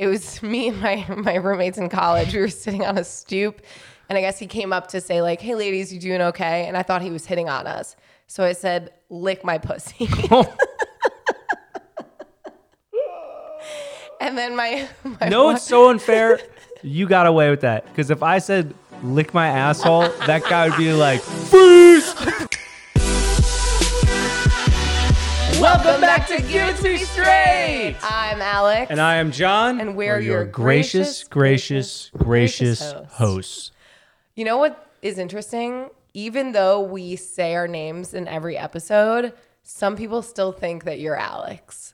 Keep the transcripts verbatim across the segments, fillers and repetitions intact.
It was me and my, my roommates in college. We were sitting on a stoop, and I guess he came up to say, like, hey, ladies, you doing okay? And I thought he was hitting on us. So I said, lick my pussy. And then my... my no, wife- it's so unfair. You got away with that. Because if I said, lick my asshole, that guy would be like, please! Welcome back, back to Give It To Me Straight. I'm Alex. And I am Jon. And we're your, your gracious, gracious, gracious, gracious hosts. hosts. You know what is interesting? Even though we say our names in every episode, some people still think that you're Alex.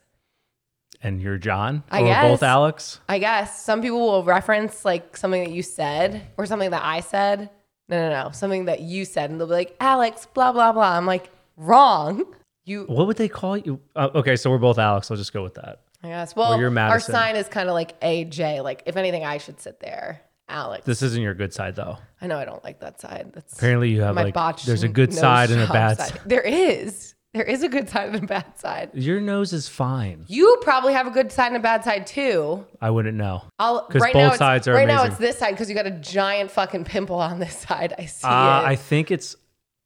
And you're Jon? I or guess. Or both Alex? I guess. Some people will reference like something that you said or something that I said. No, no, no. Something that you said. And they'll be like, Alex, blah, blah, blah. I'm like, wrong. You, what would they call you? Uh, okay, so we're both Alex. I'll just go with that. I guess. Well, you're our sign is kind of like A J. Like, if anything, I should sit there, Alex. This isn't your good side, though. I know I don't like that side. That's apparently you have my like botched there's a good side and a bad side. side. There is. There is a good side and a bad side. Your nose is fine. You probably have a good side and a bad side too. I wouldn't know. I'll because right both now sides are right amazing. Now it's this side because you got a giant fucking pimple on this side. I see uh, it. I think it's.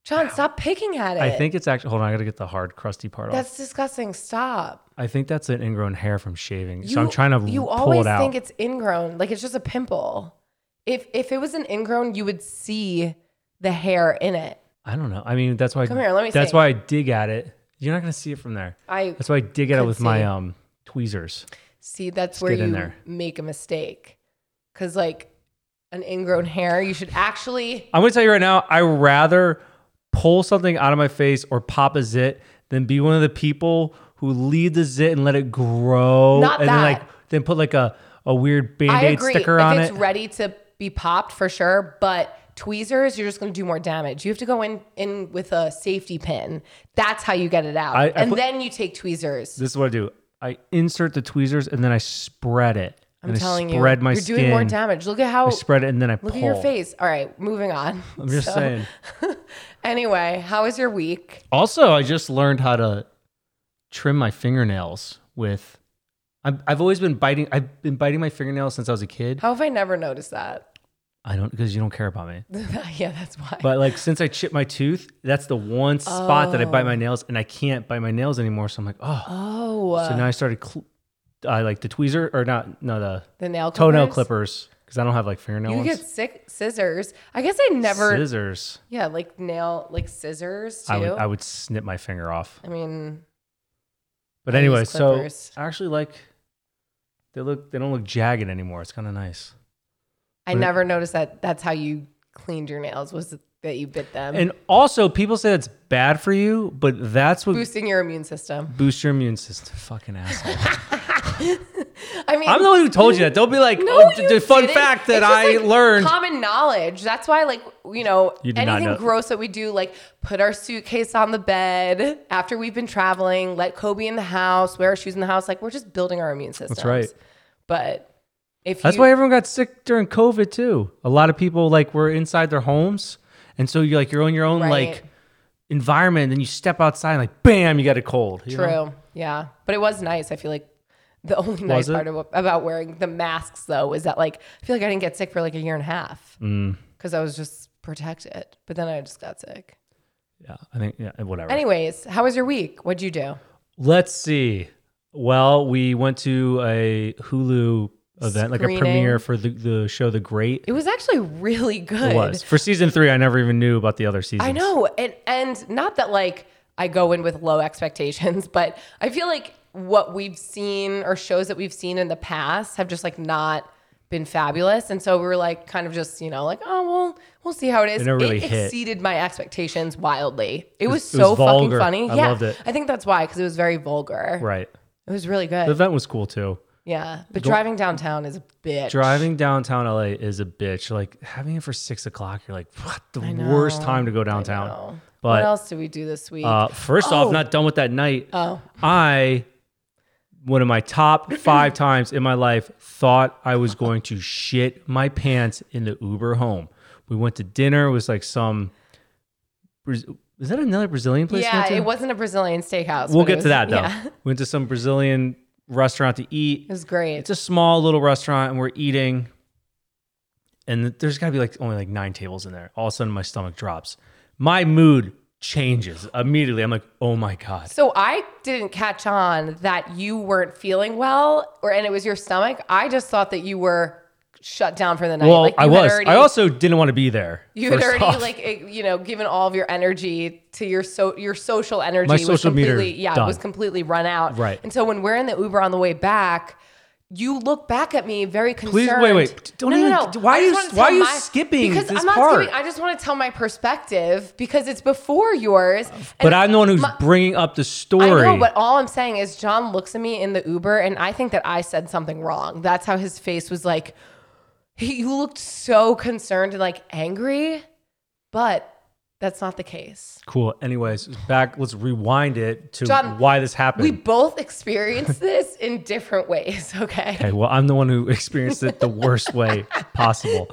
Jon, stop picking at it. I think it's actually... Hold on, I gotta get the hard, crusty part that's off. That's disgusting. Stop. I think that's an ingrown hair from shaving. You, so I'm trying to pull it out. You always think it's ingrown. Like, it's just a pimple. If if it was an ingrown, you would see the hair in it. I don't know. I mean, that's why... Come I, here, let me That's see. why I dig at it. You're not gonna see it from there. I That's why I dig at it with see. my um tweezers. See, that's Just where you make a mistake. Because, like, an ingrown hair, you should actually... I'm gonna tell you right now, I rather... pull something out of my face or pop a zit, then be one of the people who leave the zit and let it grow. Not and that. Then like then put like a, a weird Band-Aid sticker if on it. It's ready to be popped for sure, but tweezers, you're just gonna do more damage. You have to go in, in with a safety pin. That's how you get it out. I, I and put, then you take tweezers. This is what I do. I insert the tweezers and then I spread it. I'm and telling I spread you, my you're skin. Doing more damage. Look at how I spread it and then I look pull. At your face. All right, moving on. I'm just so. saying. Anyway, how was your week? Also, I just learned how to trim my fingernails with. I'm, I've always been biting. I've been biting my fingernails since I was a kid. How have I never noticed that? I don't because you don't care about me. Yeah, that's why. But like since I chipped my tooth, that's the one spot oh. that I bite my nails, and I can't bite my nails anymore. So I'm like, oh. Oh. So now I started. Cl- I uh, like the tweezer or not? No, the the nail clippers? toenail clippers because I don't have like fingernail. You ones. Get sick scissors. I guess I never scissors. Yeah, like nail like scissors too. I would, I would snip my finger off. I mean, but I anyway, so I actually like they look. They don't look jagged anymore. It's kind of nice. I but never it, noticed that. That's how you cleaned your nails was that you bit them. And also, people say that's bad for you, but that's what boosting your immune system. Boost your immune system. Fucking asshole. I mean, I'm the one who told you that. Don't be like, no, oh, the d- fun fact that I like learned. Common knowledge. That's why, like, you know, you anything know. gross that we do, like put our suitcase on the bed after we've been traveling, let Kobe in the house, wear our shoes in the house. Like, we're just building our immune systems. That's right. But if that's you, why everyone got sick during COVID too. A lot of people like were inside their homes, and so you're like you're on your own right. like environment. And then you step outside, and like bam, you got a cold. You True. Know? Yeah, but it was nice. I feel like. The only nice part of, about wearing the masks, though, was that, like, I feel like I didn't get sick for, like, a year and a half because mm. I was just protected. But then I just got sick. Yeah, I think, yeah, whatever. Anyways, how was your week? What'd you do? Let's see. Well, we went to a Hulu event, Screening. like a premiere for the, the show The Great. It was actually really good. It was. For season three, I never even knew about the other seasons. I know. And, and not that, like, I go in with low expectations, but I feel like... what we've seen or shows that we've seen in the past have just like not been fabulous. And so we were like kind of just, you know, like, oh, well, we'll see how it is. It, really it exceeded hit. my expectations wildly. It, it was so it was fucking funny. I yeah, loved it. I think that's why, because it was very vulgar. Right. It was really good. The event was cool too. Yeah. But Go- driving downtown is a bitch. Driving downtown L A is a bitch. Like having it for six o'clock, you're like, what the worst time to go downtown. But, what else did we do this week? Uh, first oh. off, not done with that night. Oh. I... One of my top five times in my life thought I was going to shit my pants in the Uber home. We went to dinner. It was like some... Is that another Brazilian place? Yeah, it wasn't a Brazilian steakhouse. We'll get was, to that, though. Yeah. We went to some Brazilian restaurant to eat. It was great. It's a small little restaurant, and we're eating. And there's got to be like only like nine tables in there. All of a sudden, my stomach drops. My mood changes immediately. I'm like, oh my God. So I didn't catch on that you weren't feeling well, or and it was your stomach. I just thought that you were shut down for the night. Well, like I was. Already, I also didn't want to be there. You had already off. like you know given all of your energy to your so your social energy. My was social meter, yeah, done. It was completely run out. Right. And so when we're in the Uber on the way back, you look back at me very concerned. Please, wait, wait. Don't no, even, no, no. Why are you, why are you my, skipping this part? Because I'm not part. skipping. I just want to tell my perspective because it's before yours. And but I'm the one who's my, bringing up the story. I know, but all I'm saying is Jon looks at me in the Uber and I think that I said something wrong. That's how his face was like, he, you looked so concerned and like angry, but that's not the case. Cool. Anyways, back. Let's rewind it to Jon, why this happened. We both experienced this in different ways. Okay. Okay. Well, I'm the one who experienced it the worst way possible.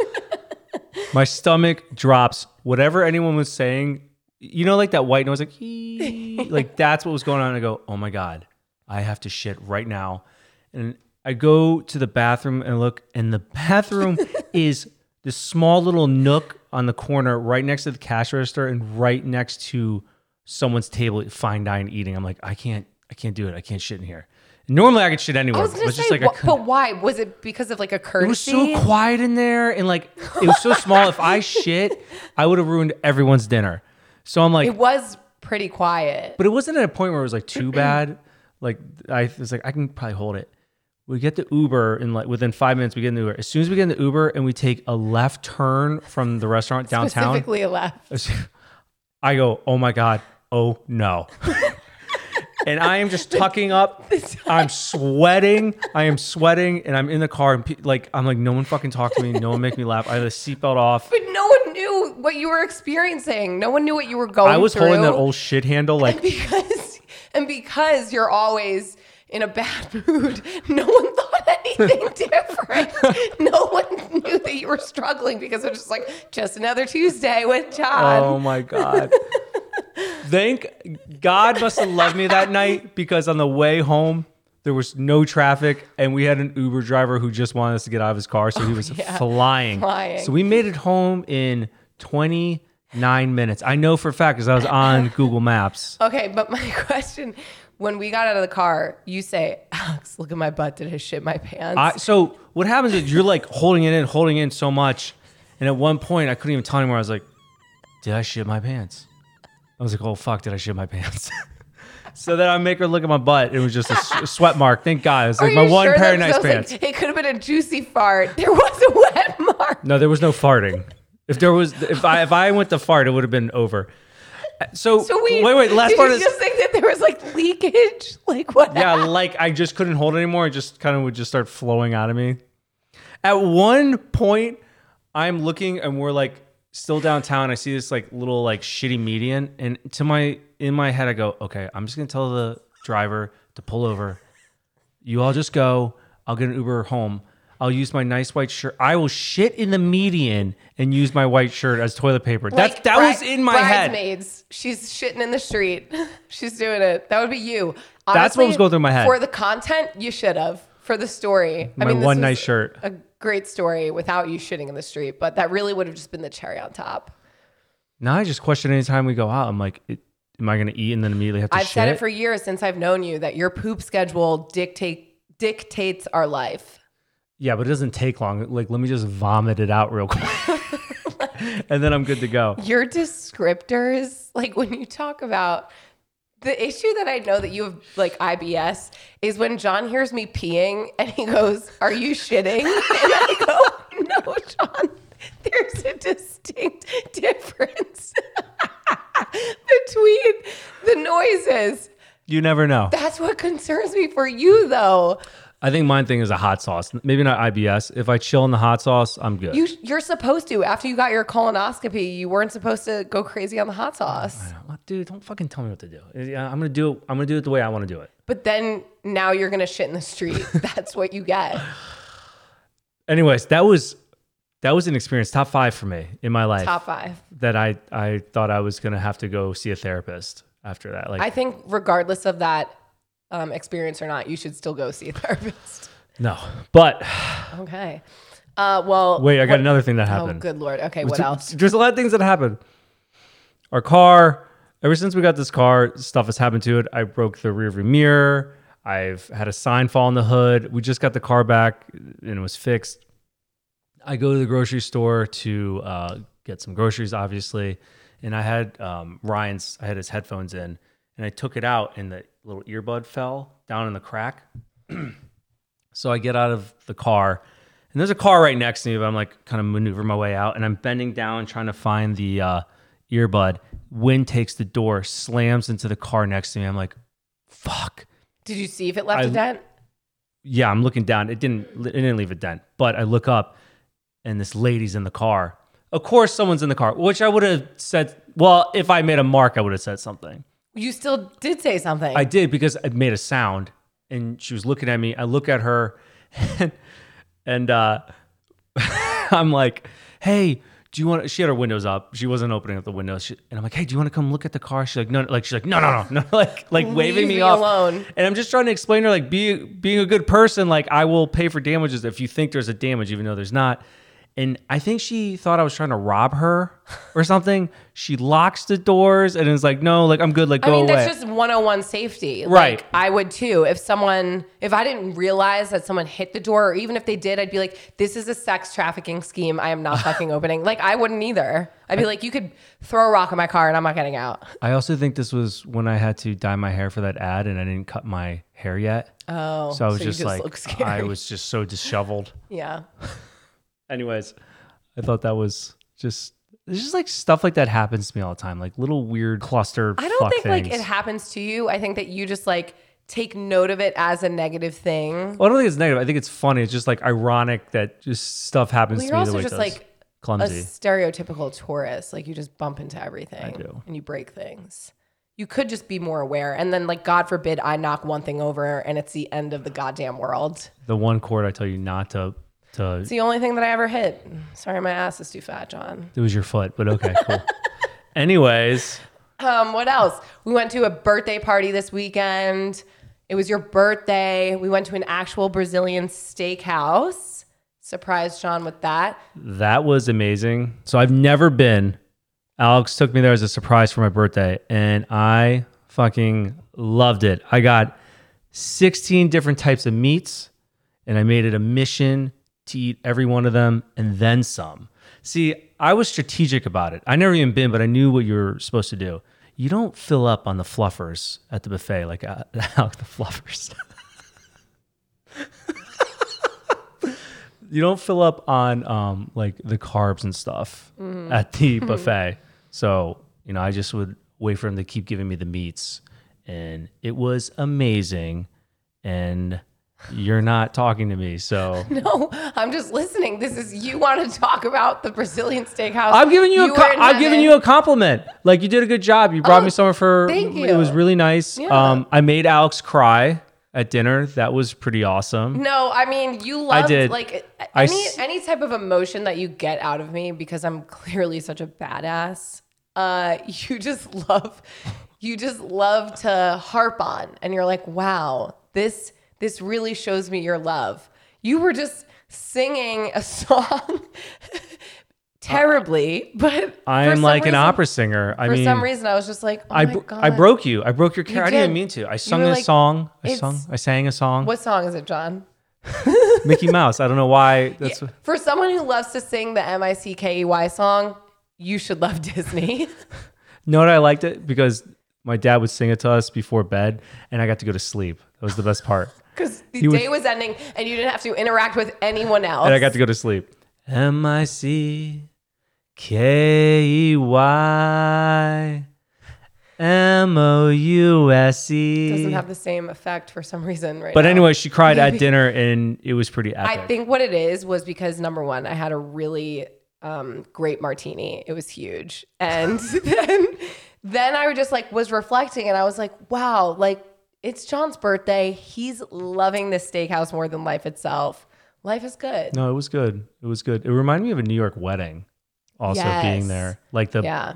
My stomach drops. Whatever anyone was saying, you know, like that white noise, like, like that's what was going on. I go, oh my God, I have to shit right now. And I go to the bathroom and look, and the bathroom is this small little nook on the corner right next to the cash register and right next to someone's table at fine dine eating. I'm like, I can't, I can't do it. I can't shit in here. Normally I could shit anywhere. I was gonna say, just like wh- but why? Was it because of like a courtesy? It was so quiet in there and like, it was so small. If I shit, I would have ruined everyone's dinner. So I'm like, it was pretty quiet, but it wasn't at a point where it was like too bad. Like I was like, I can probably hold it. We get the Uber, and like within five minutes, we get in the Uber. As soon as we get in the Uber and we take a left turn from the restaurant downtown. Specifically a left. I go, oh my God, oh no. And I am just tucking up. I'm sweating. I am sweating, and I'm in the car, and pe- like I'm like, no one fucking talk to me. No one make me laugh. I had a seatbelt off. But no one knew what you were experiencing. No one knew what you were going through. I was through. holding that old shit handle. like and because, And because you're always in a bad mood, no one thought anything different. No one knew that you were struggling because it was just like, just another Tuesday with Jon. Oh my God. Thank God must have loved me that night, because on the way home, there was no traffic and we had an Uber driver who just wanted us to get out of his car. So he was oh, yeah. flying. flying. So we made it home in twenty-nine minutes. I know for a fact because I was on Google Maps. Okay, but my question, when we got out of the car, you say, Alex, look at my butt. Did I shit my pants? I, so what happens is you're like holding it in, holding in so much. And at one point, I couldn't even tell anymore. I was like, did I shit my pants? I was like, oh, fuck, did I shit my pants? So then I make her look at my butt. It was just a sweat mark. Thank God. It was like Are my one sure pair of nice pants. Like, it could have been a juicy fart. There was a wet mark. No, there was no farting. If there was, if I if I went to fart, it would have been over. So, so we, wait, wait, last did part you is... you just think that there was like leakage? Like what? Yeah, happened? Like I just couldn't hold it anymore. It just kind of would just start flowing out of me. At one point, I'm looking and we're like still downtown. I see this like little like shitty median. And to my, in my head, I go, okay, I'm just going to tell the driver to pull over. You all just go. I'll get an Uber home. I'll use my nice white shirt. I will shit in the median and use my white shirt as toilet paper. Like that that bri- was in my head. Bridesmaids. She's shitting in the street. She's doing it. That would be you. Honestly, that's what was going through my head. For the content, you should have. For the story. My I mean, one nice shirt. A great story without you shitting in the street, but that really would have just been the cherry on top. Now I just question any time we go out. I'm like, it, am I going to eat and then immediately have to I've shit? I've said it for years since I've known you that your poop schedule dictate dictates our life. Yeah, but it doesn't take long. Like, let me just vomit it out real quick. And then I'm good to go. Your descriptors, like when you talk about the issue that I know that you have, like I B S, is when Jon hears me peeing and he goes, "Are you shitting?" And I go, "No, Jon, there's a distinct difference between the noises." You never know. That's what concerns me for you, though. I think my thing is a hot sauce. Maybe not I B S. If I chill in the hot sauce, I'm good. You, you're supposed to. After you got your colonoscopy, you weren't supposed to go crazy on the hot sauce. I don't, dude, don't fucking tell me what to do. I'm gonna do it. I'm gonna do it the way I want to do it. But then now you're gonna shit in the street. That's what you get. Anyways, that was that was an experience. Top five for me in my life. Top five. That I I thought I was gonna have to go see a therapist after that. Like I think regardless of that, um, experience or not, you should still go see a therapist. No, but okay. Uh, well, wait, I got what, another thing that happened. Oh, good Lord. Okay. What else? There's a lot of things that happened. Our car, ever since we got this car, stuff has happened to it. I broke the rear view mirror. I've had a sign fall on the hood. We just got the car back and it was fixed. I go to the grocery store to uh, get some groceries, obviously. And I had um, Ryan's, I had his headphones in and I took it out and the little earbud fell down in the crack. So I get out of the car and there's a car right next to me, but I'm like kind of maneuver my way out and I'm bending down trying to find the uh, earbud. Wind takes the door, slams into the car next to me. I'm like, fuck. Did you see if it left I, a dent? Yeah, I'm looking down. It didn't, it didn't leave a dent, but I look up and this lady's in the car. Of course someone's in the car, which I would have said, well, if I made a mark, I would have said something. You still did say something. I did because I made a sound. And she was looking at me. I look at her and, and uh, I'm like, hey, do you want to, she had her windows up. She wasn't opening up the windows. She, and I'm like, hey, do you want to come look at the car? She's like, no, no. Like, she's like, no, no, no, no. Like, like waving me off. Alone. And I'm just trying to explain to her, like be, being a good person, like I will pay for damages if you think there's a damage, even though there's not. And I think she thought I was trying to rob her or something. She locks the doors and is like, no, like I'm good, like go away. I mean, away. That's just one oh one safety. Right. Like, I would too. If someone, if I didn't realize that someone hit the door, or even if they did, I'd be like, this is a sex trafficking scheme. I am not fucking opening. Like I wouldn't either. I'd be like, you could throw a rock in my car and I'm not getting out. I also think this was when I had to dye my hair for that ad and I didn't cut my hair yet. Oh, so I was so just, just like, I was just so disheveled. Yeah. Anyways, I thought that was just, it's just like stuff like that happens to me all the time. Like little weird cluster. I don't fuck think things. Like it happens to you. I think that you just like take note of it as a negative thing. Well, I don't think it's negative. I think it's funny. It's just like ironic that just stuff happens well, to me the way it does. You're also just like clumsy. A stereotypical tourist. Like you just bump into everything. I do. And you break things. You could just be more aware. And then like, God forbid, I knock one thing over and it's the end of the goddamn world. The one chord I tell you not to. To, it's the only thing that I ever hit. Sorry, my ass is too fat, John. It was your foot, but okay, cool. Anyways. Um, what else? We went to a birthday party this weekend. It was your birthday. We went to an actual Brazilian steakhouse. Surprised John with that. That was amazing. So I've never been. Alex took me there as a surprise for my birthday, and I fucking loved it. I got sixteen different types of meats, and I made it a mission to eat every one of them and then some. See, I was strategic about it. I never even been, but I knew what you were supposed to do. You don't fill up on the fluffers at the buffet, like uh, the fluffers. You don't fill up on um, like the carbs and stuff mm-hmm. at the buffet. So, you know, I just would wait for them to keep giving me the meats and it was amazing. And you're not talking to me, so... No, I'm just listening. This is... You want to talk about the Brazilian steakhouse. I'm giving you, you a... Co- I'm giving you a compliment. Like, you did a good job. You brought oh, me somewhere for... Thank you. It was really nice. Yeah. Um, I made Alex cry at dinner. That was pretty awesome. No, I mean, you loved... I did. Like, any, I, any type of emotion that you get out of me, because I'm clearly such a badass, uh, you just love... You just love to harp on. And you're like, wow, this... This really shows me your love. You were just singing a song terribly, but I am like reason, an opera singer. I for mean, some reason, I was just like, oh I, my God. I broke you. I broke your character. I didn't even mean to. I sung a like, song. I sung. I sang a song. What song is it, John? Mickey Mouse. I don't know why. That's yeah. what... For someone who loves to sing the M I C K E Y song, you should love Disney. No, I liked it because my dad would sing it to us before bed, and I got to go to sleep. That was the best part. Because the he day would, was ending and you didn't have to interact with anyone else. And I got to go to sleep. M I C K E Y M O U S E. Doesn't have the same effect for some reason right but now. But anyway, she cried Maybe. at dinner and it was pretty epic. I think what it is was because, number one, I had a really um, great martini. It was huge. And then, then I was just like, was reflecting and I was like, wow, like, it's John's birthday. He's loving this steakhouse more than life itself. Life is good. No, it was good. It was good. It reminded me of a New York wedding also yes. being there. Like the yeah.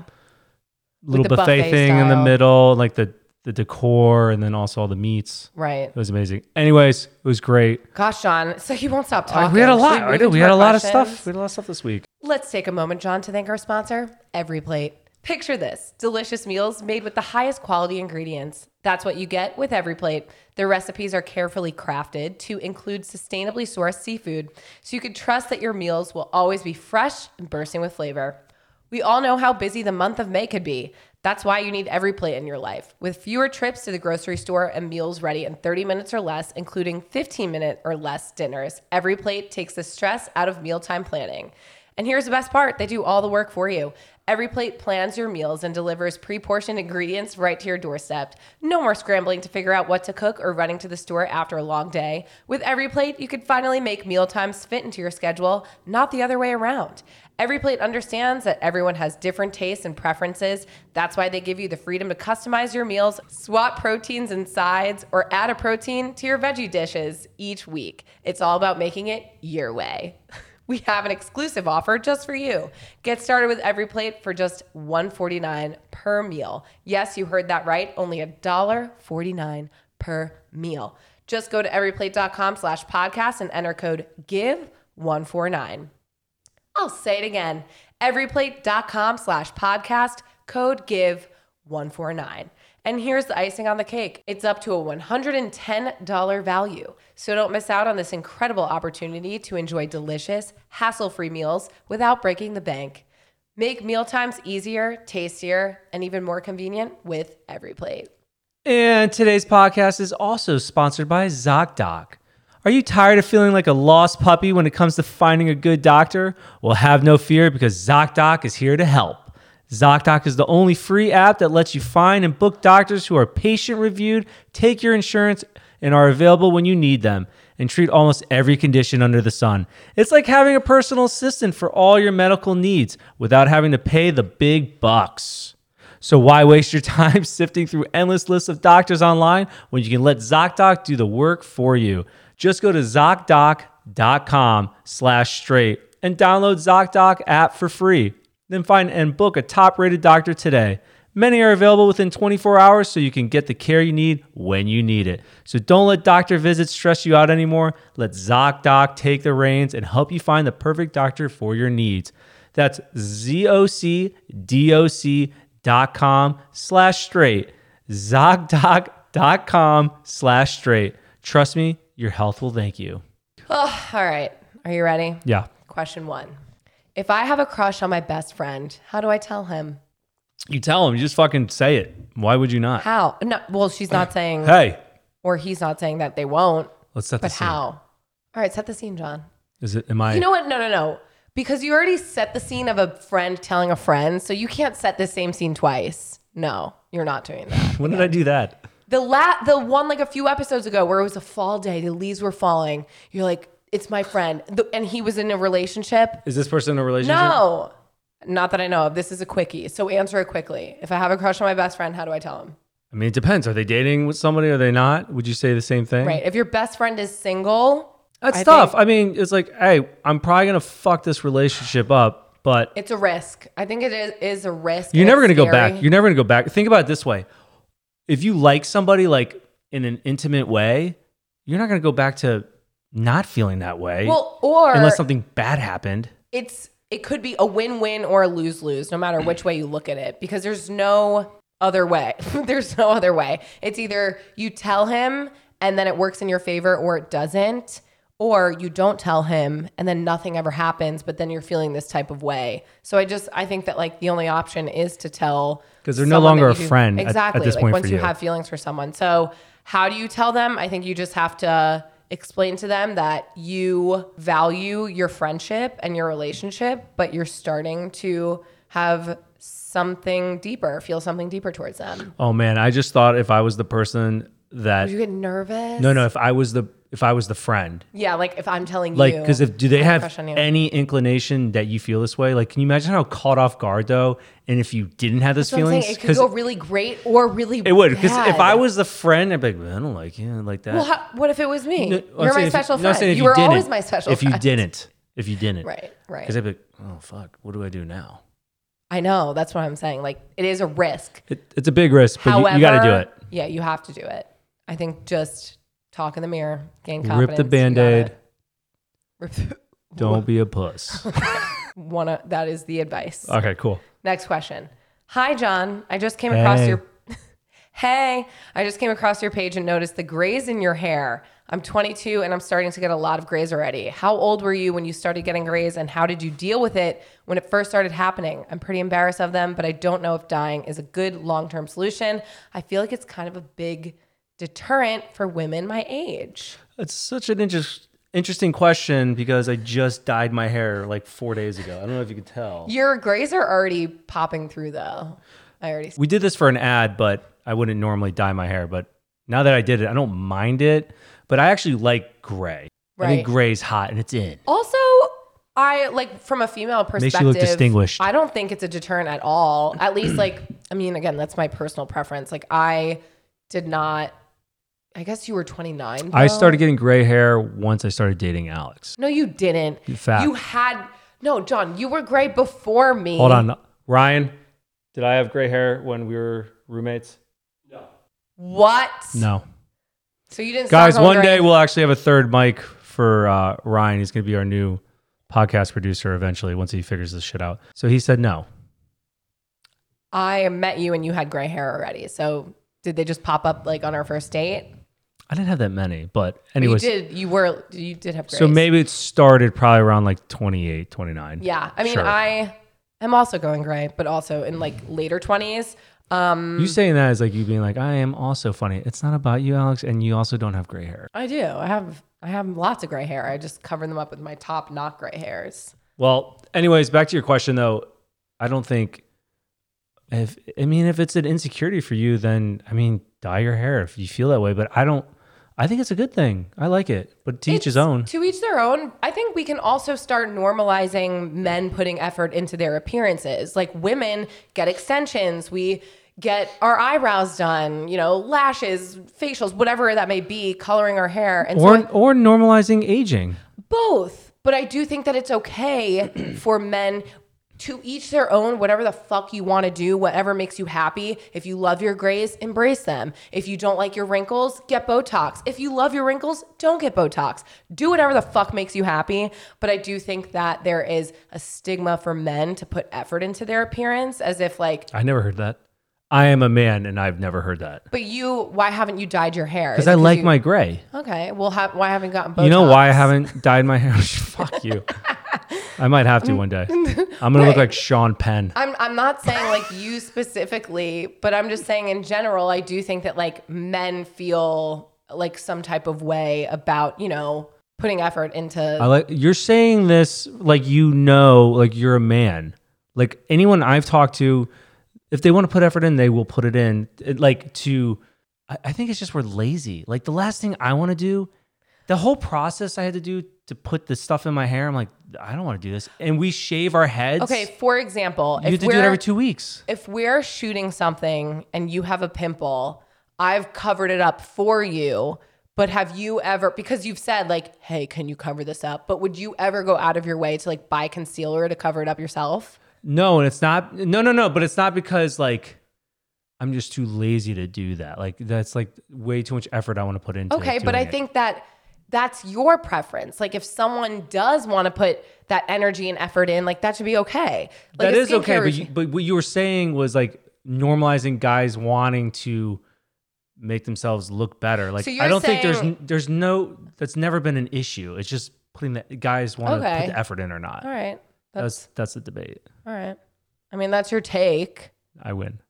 little the buffet, buffet thing in the middle, like the the decor and then also all the meats. Right. It was amazing. Anyways, it was great. Gosh, Jon, so he won't stop talking. Uh, we had a lot. I did. We had a lot of stuff. We had a lot of stuff this week. Let's take a moment, Jon, to thank our sponsor, EveryPlate. Picture this, delicious meals made with the highest quality ingredients. That's what you get with EveryPlate. Their recipes are carefully crafted to include sustainably sourced seafood, so you can trust that your meals will always be fresh and bursting with flavor. We all know how busy the month of May could be. That's why you need EveryPlate in your life. With fewer trips to the grocery store and meals ready in thirty minutes or less, including fifteen minute or less dinners, EveryPlate takes the stress out of mealtime planning. And here's the best part. They do all the work for you. EveryPlate plans your meals and delivers pre-portioned ingredients right to your doorstep. No more scrambling to figure out what to cook or running to the store after a long day. With EveryPlate, you can finally make mealtimes fit into your schedule, not the other way around. EveryPlate understands that everyone has different tastes and preferences. That's why they give you the freedom to customize your meals, swap proteins and sides, or add a protein to your veggie dishes each week. It's all about making it your way. We have an exclusive offer just for you. Get started with EveryPlate for just one dollar and forty-nine cents per meal. Yes, you heard that right. Only one dollar and forty-nine cents per meal. Just go to everyplate.com slash podcast and enter code give one forty-nine. I'll say it again. everyplate.com slash podcast, code give one forty-nine. And here's the icing on the cake. It's up to a one hundred ten dollars value. So don't miss out on this incredible opportunity to enjoy delicious, hassle-free meals without breaking the bank. Make mealtimes easier, tastier, and even more convenient with EveryPlate. And today's podcast is also sponsored by ZocDoc. Are you tired of feeling like a lost puppy when it comes to finding a good doctor? Well, have no fear, because ZocDoc is here to help. ZocDoc is the only free app that lets you find and book doctors who are patient-reviewed, take your insurance, and are available when you need them, and treat almost every condition under the sun. It's like having a personal assistant for all your medical needs without having to pay the big bucks. So why waste your time sifting through endless lists of doctors online when you can let ZocDoc do the work for you? Just go to ZocDoc.com slash straight and download ZocDoc app for free. Then find and book a top-rated doctor today. Many are available within twenty-four hours, so you can get the care you need when you need it. So don't let doctor visits stress you out anymore. Let ZocDoc take the reins and help you find the perfect doctor for your needs. That's ZocDoc.com slash straight. ZocDoc.com slash straight. Trust me, your health will thank you. Oh, all right. Are you ready? Yeah. Question one. If I have a crush on my best friend, how do I tell him? You tell him. You just fucking say it. Why would you not? How? No, well, she's not saying... Hey. Or he's not saying that they won't. Let's set the scene. But how? All right, set the scene, Jon. Is it... Am I... You know what? No, no, no. Because you already set the scene of a friend telling a friend, so you can't set the same scene twice. No, you're not doing that. When did I do that? The la- the one like a few episodes ago where it was a fall day, the leaves were falling. You're like... It's my friend. The, and he was in a relationship. Is this person in a relationship? No. Not that I know of. This is a quickie. So answer it quickly. If I have a crush on my best friend, how do I tell him? I mean, it depends. Are they dating with somebody? Are they not? Would you say the same thing? Right. If your best friend is single. That's I tough. Think, I mean, it's like, hey, I'm probably going to fuck this relationship up, but. It's a risk. I think it is, is a risk. You're never going to go back. You're never going to go back. Think about it this way. If you like somebody like in an intimate way, you're not going to go back to. Not feeling that way. Well, or unless something bad happened. It's it could be a win-win or a lose-lose, no matter which way you look at it, because there's no other way. There's no other way. It's either you tell him and then it works in your favor or it doesn't, or you don't tell him and then nothing ever happens, but then you're feeling this type of way. So I just I think that like the only option is to tell, because they're no longer a friend. Exactly. At, at this like, point once for you. You have feelings for someone. So how do you tell them? I think you just have to explain to them that you value your friendship and your relationship, but you're starting to have something deeper, feel something deeper towards them. Oh man, I just thought if I was the person that... Would you get nervous? No, no, if I was the if I was the friend. Yeah, like if I'm telling like, you... Like, because if do they have any inclination that you feel this way? Like, can you imagine how caught off guard though? And if you didn't have those That's feelings? It could go really great or really it bad. It would, because if I was the friend, I'd be like, well, I don't like you, I don't like that. Well, how, what if it was me? No, You're my special you, friend. No, you were you always my special if friend. If you didn't. If you didn't. Right, right. Because I'd be like, oh fuck, what do I do now? I know. That's what I'm saying. Like, it is a risk. It, it's a big risk, but However, you, you got to do it. Yeah, you have to do it. I think just talk in the mirror, gain confidence. Rip the Band-Aid. Rip the- Don't be a puss. Wanna, that is the advice. Okay, cool. Next question. Hi, John. I just came hey. across your... hey. I just came across your page and noticed the grays in your hair. I'm twenty-two and I'm starting to get a lot of grays already. How old were you when you started getting grays, and how did you deal with it when it first started happening? I'm pretty embarrassed of them, but I don't know if dyeing is a good long-term solution. I feel like it's kind of a big deterrent for women my age. It's such an interesting... Interesting question, because I just dyed my hair like four days ago. I don't know if you could tell. Your grays are already popping through, though. I already. We did this for an ad, but I wouldn't normally dye my hair. But now that I did it, I don't mind it. But I actually like gray. Right. I think gray's hot and it's in. Also, I like from a female perspective. Makes you look distinguished. I don't think it's a deterrent at all. At least, like, I mean, again, that's my personal preference. Like, I did not. I guess you were twenty-nine, though. I started getting gray hair once I started dating Alex. No, you didn't. You fat. You had... No, John, you were gray before me. Hold on. Ryan, did I have gray hair when we were roommates? No. What? No. So you didn't... Guys, one gray. Day we'll actually have a third mic for uh, Ryan. He's going to be our new podcast producer eventually once he figures this shit out. So he said no. I met you and you had gray hair already. So did they just pop up like on our first date? I didn't have that many, but anyways. You did, you were, you did have grays. So maybe it started probably around like twenty-eight, twenty-nine. Yeah. I mean, sure. I am also going gray, but also in like later twenties. Um, you saying that is like you being like, I am also funny. It's not about you, Alex. And you also don't have gray hair. I do. I have, I have lots of gray hair. I just cover them up with my top, not gray hairs. Well, anyways, back to your question though. I don't think if, I mean, if it's an insecurity for you, then I mean, dye your hair if you feel that way, but I don't, I think it's a good thing. I like it, but to it's, each his own. To each their own. I think we can also start normalizing men putting effort into their appearances. Like women get extensions, we get our eyebrows done, you know, lashes, facials, whatever that may be, coloring our hair. And or, so I, or normalizing aging. Both. But I do think that it's okay for men to each their own, whatever the fuck you want to do, whatever makes you happy. If you love your grays, embrace them. If you don't like your wrinkles, get Botox. If you love your wrinkles, don't get Botox. Do whatever the fuck makes you happy. But I do think that there is a stigma for men to put effort into their appearance as if like... I never heard that. I am a man and I've never heard that. But you, why haven't you dyed your hair? Because I like you... my gray. Okay, well, ha- why haven't gotten Botox? You know why I haven't dyed my hair? Fuck you. I might have to one day. I'm gonna look like Sean Penn. I'm I'm not saying like you specifically, but I'm just saying in general, I do think that like men feel like some type of way about, you know, putting effort into. I like you're saying this like you know, like you're a man. Like anyone I've talked to, if they want to put effort in, they will put it in. It, like to, I, I think it's just we're lazy. Like the last thing I want to do, the whole process I had to do to put the stuff in my hair, I'm like, I don't want to do this. And we shave our heads. Okay, for example, you if have to do it every two weeks. If we're shooting something and you have a pimple, I've covered it up for you. But have you ever, because you've said like, hey, can you cover this up? But would you ever go out of your way to like buy concealer to cover it up yourself? No, and it's not, no, no, no. But it's not because like, I'm just too lazy to do that. Like that's like way too much effort I want to put into it. Okay, but I it. think that that's your preference. Like if someone does want to put that energy and effort in, like that should be okay. Like that is okay, but, you, but what you were saying was like normalizing guys wanting to make themselves look better. Like so I don't saying, think there's there's no, that's never been an issue. It's just putting the guys want okay. to put the effort in or not. All right. That's, that's, that's the debate. All right. I mean, that's your take. I win.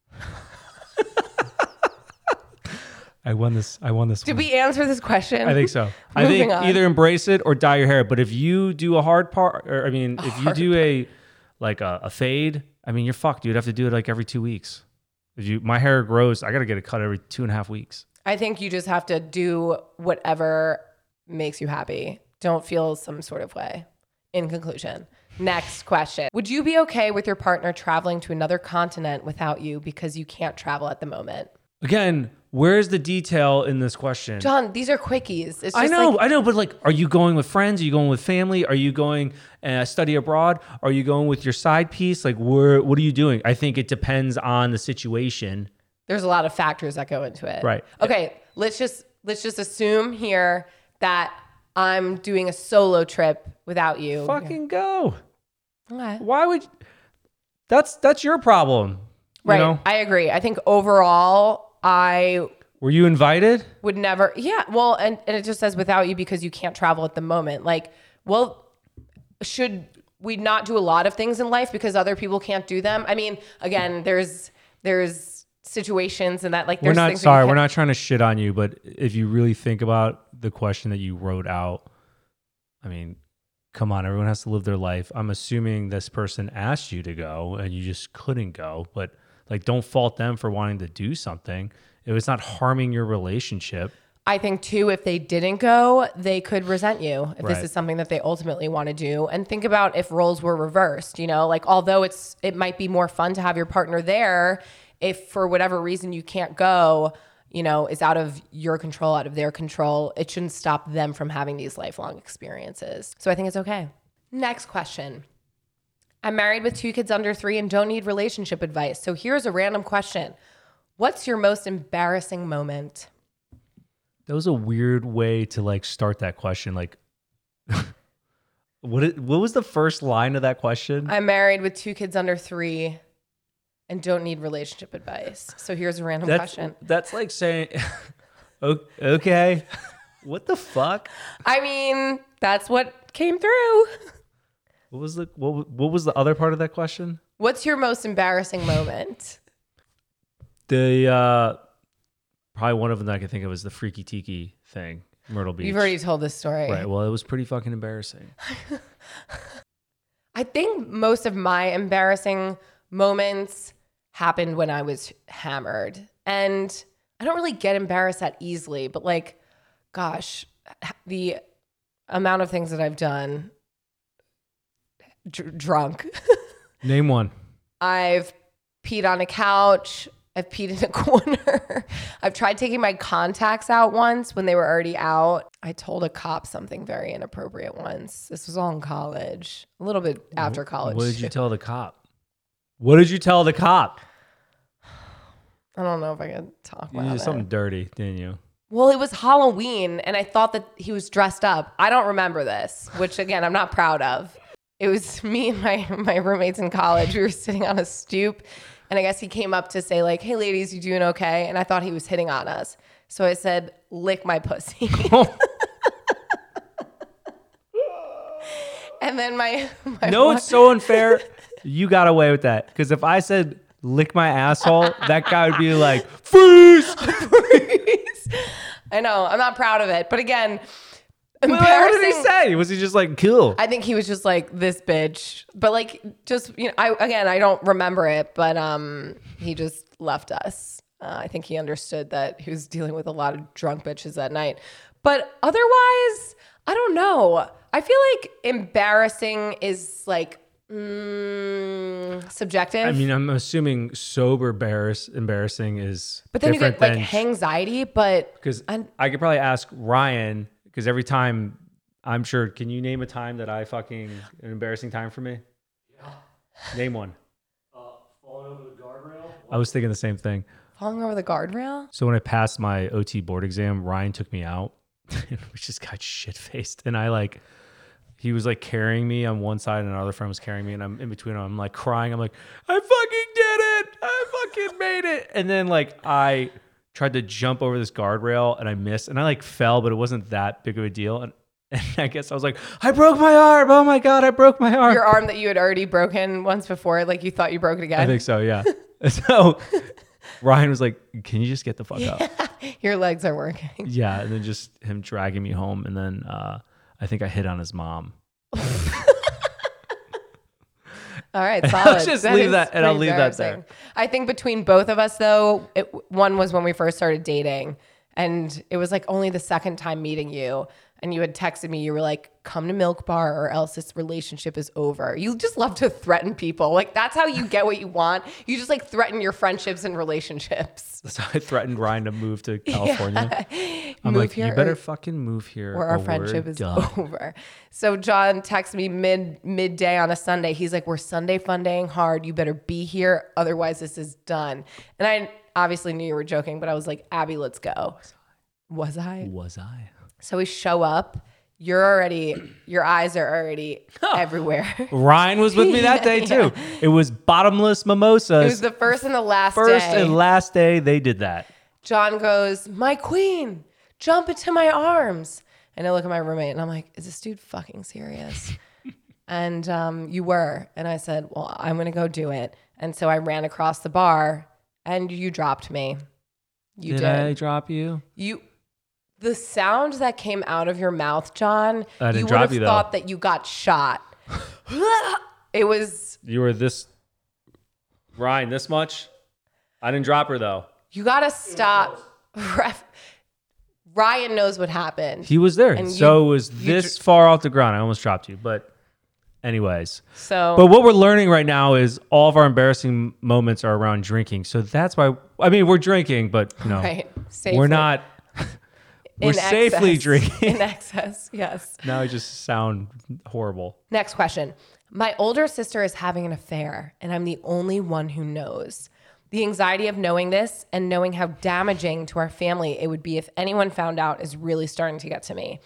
I won this. I won this. Did one. we answer this question? I think so. I think on. either embrace it or dye your hair. But if you do a hard part, or I mean, a if you do part. a like a, a fade, I mean, you're fucked. You'd have to do it like every two weeks. If you, my hair grows, I gotta get it cut every two and a half weeks. I think you just have to do whatever makes you happy. Don't feel some sort of way. In conclusion, next question: would you be okay with your partner traveling to another continent without you because you can't travel at the moment? Again, where's the detail in this question? Jon, these are quickies. It's just I know, like- I know, but like, are you going with friends? Are you going with family? Are you going uh, study abroad? Are you going with your side piece? Like, where, what are you doing? I think it depends on the situation. There's a lot of factors that go into it. Right. Okay, yeah. let's just let's just assume here that I'm doing a solo trip without you. Fucking yeah. go. Okay. Why would, that's, that's your problem. Right, you know? I agree. I think overall... I were you invited? Would never. Yeah. Well, and, and it just says without you because you can't travel at the moment. Like, well, should we not do a lot of things in life because other people can't do them? I mean, again, there's there's situations and that like there's we're not things sorry, we're not trying to shit on you, but if you really think about the question that you wrote out, I mean, come on, everyone has to live their life. I'm assuming this person asked you to go and you just couldn't go, but like, don't fault them for wanting to do something. It was not harming your relationship. I think, too, if they didn't go, they could resent you if right. this is something that they ultimately want to do. And think about if roles were reversed, you know, like, although it's it might be more fun to have your partner there, if for whatever reason you can't go, you know, it's out of your control, out of their control. It shouldn't stop them from having these lifelong experiences. So I think it's okay. Next question. I'm married with two kids under three and don't need relationship advice. So here's a random question. What's your most embarrassing moment? That was a weird way to like start that question. Like, what, it, what was the first line of that question? I'm married with two kids under three and don't need relationship advice. So here's a random that's, question. That's like saying, okay, what the fuck? I mean, that's what came through. What was the what, what was the other part of that question? What's your most embarrassing moment? The uh, probably one of them that I can think of is the Freaky Tiki thing, Myrtle Beach. You've already told this story. Right. Well, it was pretty fucking embarrassing. I think most of my embarrassing moments happened when I was hammered. And I don't really get embarrassed that easily, but like, gosh, the amount of things that I've done... Dr- drunk. Name one. I've peed on a couch. I've peed in a corner. I've tried taking my contacts out once when they were already out. I told a cop something very inappropriate once. This was all in college, a little bit after college. What did you tell the cop? What did you tell the cop? I don't know if I can talk about it. You did something dirty, didn't you? Well, it was Halloween, and I thought that he was dressed up. I don't remember this, which, again, I'm not proud of. It was me and my, my roommates in college. We were sitting on a stoop, and I guess he came up to say, like, hey, ladies, you doing okay? And I thought he was hitting on us. So I said, lick my pussy. Oh. And then my... my no, wife- it's so unfair. You got away with that. Because if I said, lick my asshole, that guy would be like, freeze! Freeze! I know. I'm not proud of it. But again... Well, what did he say? Was he just like, cool? I think he was just like, this bitch. But like, just, you know, I again, I don't remember it, but um, he just left us. Uh, I think he understood that he was dealing with a lot of drunk bitches that night. But otherwise, I don't know. I feel like embarrassing is like mm, subjective. I mean, I'm assuming sober barris- embarrassing is But then you get like hangxiety, but... Because I, I could probably ask Ryan... Because every time, I'm sure, can you name a time that I fucking, an embarrassing time for me? Yeah. Name one. Uh, falling over the guardrail. I was thinking the same thing. Falling over the guardrail? So when I passed my O T board exam, Ryan took me out. We just got shit-faced. And I like, he was like carrying me on one side and another friend was carrying me. And I'm in between them. I'm like crying. I'm like, I fucking did it. I fucking made it. And then like I... tried to jump over this guardrail and I missed and I like fell, but it wasn't that big of a deal. And, and I guess I was like, I broke my arm. Oh my God, I broke my arm. Your arm that you had already broken once before, like you thought you broke it again. I think so, yeah. So Ryan was like, can you just get the fuck yeah, up? Your legs are working. Yeah, and then just him dragging me home. And then uh, I think I hit on his mom. All right, solid. I'll just that leave that, and I'll leave that there. I think between both of us, though, it, one was when we first started dating, and it was like only the second time meeting you, and you had texted me, you were like, come to Milk Bar or else this relationship is over. You just love to threaten people. Like, that's how you get what you want. You just like threaten your friendships and relationships. That's how I threatened Ryan to move to California. Yeah. I'm move like, you better fucking move here. Or our or friendship is done. over. So Jon texts me mid midday on a Sunday. He's like, we're Sunday funding hard. You better be here. Otherwise this is done. And I obviously knew you were joking, but I was like, Abby, let's go. Was I? Was I? So we show up. You're already, your eyes are already oh. everywhere. Ryan was with me that day too. Yeah. It was bottomless mimosas. It was the first and the last first day. First and last day they did that. Jon goes, my queen, jump into my arms. And I look at my roommate and I'm like, is this dude fucking serious? And um, you were. And I said, well, I'm going to go do it. And so I ran across the bar and you dropped me. You did. Did I drop you? You. The sound that came out of your mouth, Jon, I didn't you would have you, thought that you got shot. It was... You were this... Ryan, this much? I didn't drop her, though. You got to stop. Ryan knows what happened. He was there. And so you, it was this dr- far off the ground. I almost dropped you, but anyways. So. But what we're learning right now is all of our embarrassing moments are around drinking. So that's why... I mean, we're drinking, but you know, right. we're not... We're in safely excess. drinking. In excess, yes. Now I just sound horrible. Next question. My older sister is having an affair, and I'm the only one who knows. The anxiety of knowing this and knowing how damaging to our family it would be if anyone found out is really starting to get to me.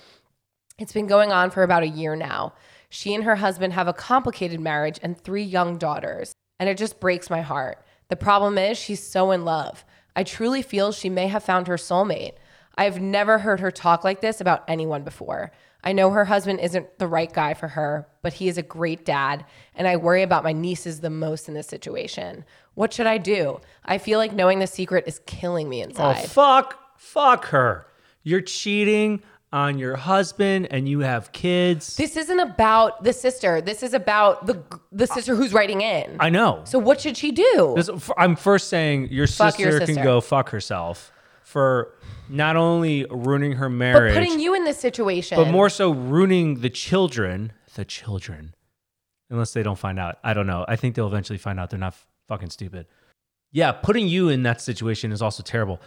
It's been going on for about a year now. She and her husband have a complicated marriage and three young daughters, and it just breaks my heart. The problem is she's so in love. I truly feel she may have found her soulmate. I've never heard her talk like this about anyone before. I know her husband isn't the right guy for her, but he is a great dad, and I worry about my nieces the most in this situation. What should I do? I feel like knowing the secret is killing me inside. Oh, fuck. Fuck her. You're cheating on your husband, and you have kids. This isn't about the sister. This is about the the sister who's writing in. I know. So what should she do? This, I'm first saying your sister, your sister can go fuck herself for... not only ruining her marriage, but putting you in this situation, but more so ruining the children, the children, unless they don't find out. I don't know. I think they'll eventually find out they're not fucking stupid. Yeah. Putting you in that situation is also terrible.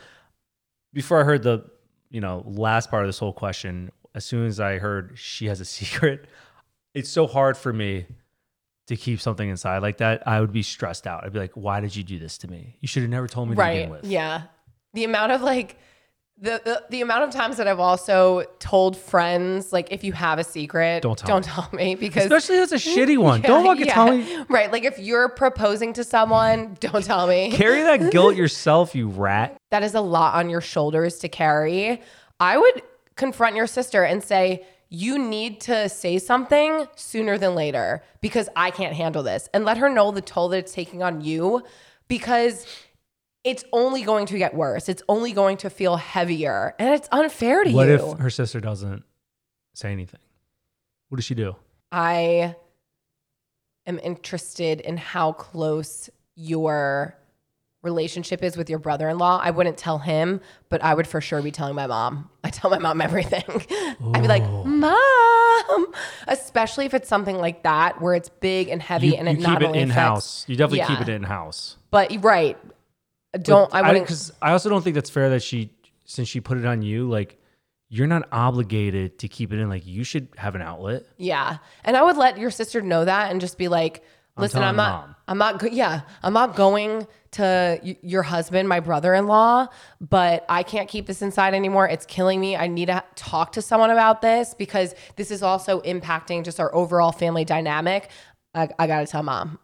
Before I heard the, you know, last part of this whole question, as soon as I heard she has a secret, it's so hard for me to keep something inside like that. I would be stressed out. I'd be like, why did you do this to me? You should have never told me to begin with. Right. Yeah. The amount of like, The, the the amount of times that I've also told friends, like, if you have a secret, don't tell, don't me. tell me. Because especially if it's a shitty one. Yeah, don't fucking yeah. tell me. Right. Like, if you're proposing to someone, don't tell me. Carry that guilt yourself, you rat. That is a lot on your shoulders to carry. I would confront your sister and say, you need to say something sooner than later because I can't handle this. And let her know the toll that it's taking on you because... it's only going to get worse. It's only going to feel heavier. And it's unfair to you. What if her sister doesn't say anything? What does she do? I am interested in how close your relationship is with your brother-in-law. I wouldn't tell him, but I would for sure be telling my mom. I tell my mom everything. Ooh. I'd be like, Mom, especially if it's something like that where it's big and heavy you, and it not only affects. You keep it in-house. You definitely yeah. keep it in-house. But, right. Don't but I wouldn't because I, I also don't think that's fair that she since she put it on you, like you're not obligated to keep it in. Like you should have an outlet. Yeah, and I would let your sister know that and just be like, listen, I'm, I'm not, mom. I'm not, go- yeah, I'm not going to y- your husband, my brother-in-law, but I can't keep this inside anymore. It's killing me. I need to talk to someone about this because this is also impacting just our overall family dynamic. I, I gotta tell mom.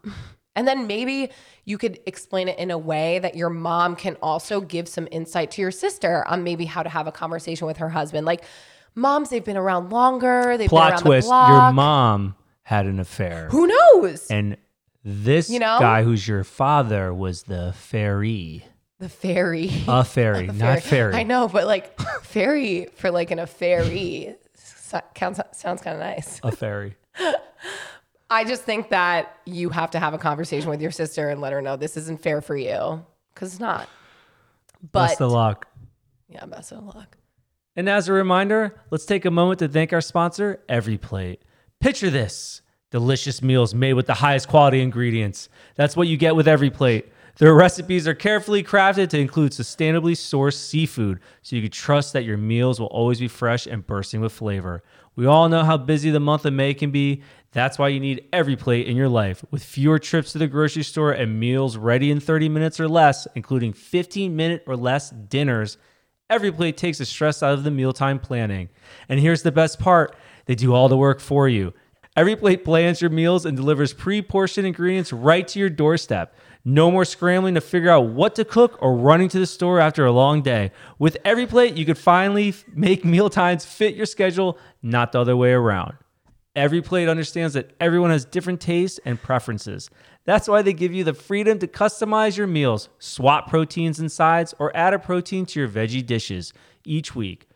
And then maybe you could explain it in a way that your mom can also give some insight to your sister on maybe how to have a conversation with her husband. Like, moms, they've been around longer. They've Plot been around twist, the block. Your mom had an affair. Who knows? And this you know? guy who's your father was the fairy. The fairy. A fairy, not, not fairy. I know, but like fairy for like an a fairy sounds, sounds kind of nice. A fairy. I just think that you have to have a conversation with your sister and let her know this isn't fair for you because it's not. But, best of luck. Yeah, best of luck. And as a reminder, let's take a moment to thank our sponsor, EveryPlate. Picture this. Delicious meals made with the highest quality ingredients. That's what you get with EveryPlate. Their recipes are carefully crafted to include sustainably sourced seafood, so you can trust that your meals will always be fresh and bursting with flavor. We all know how busy the month of May can be. That's why you need EveryPlate in your life. With fewer trips to the grocery store and meals ready in thirty minutes or less, including fifteen minute or less dinners, EveryPlate takes the stress out of the mealtime planning. And here's the best part. They do all the work for you. EveryPlate plans your meals and delivers pre-portioned ingredients right to your doorstep. No more scrambling to figure out what to cook or running to the store after a long day. With EveryPlate, you can finally make mealtimes fit your schedule, not the other way around. EveryPlate understands that everyone has different tastes and preferences. That's why they give you the freedom to customize your meals, swap proteins and sides, or add a protein to your veggie dishes each week.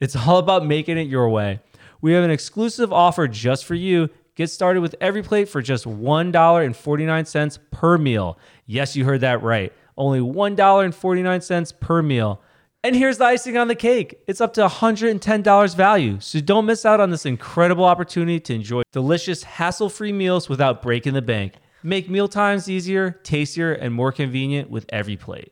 It's all about making it your way. We have an exclusive offer just for you. Get started with EveryPlate for just one dollar and forty-nine cents per meal. Yes, you heard that right. Only one dollar and forty-nine cents per meal. And here's the icing on the cake. It's up to one hundred ten dollars value, so don't miss out on this incredible opportunity to enjoy delicious, hassle-free meals without breaking the bank. Make mealtimes easier, tastier, and more convenient with EveryPlate.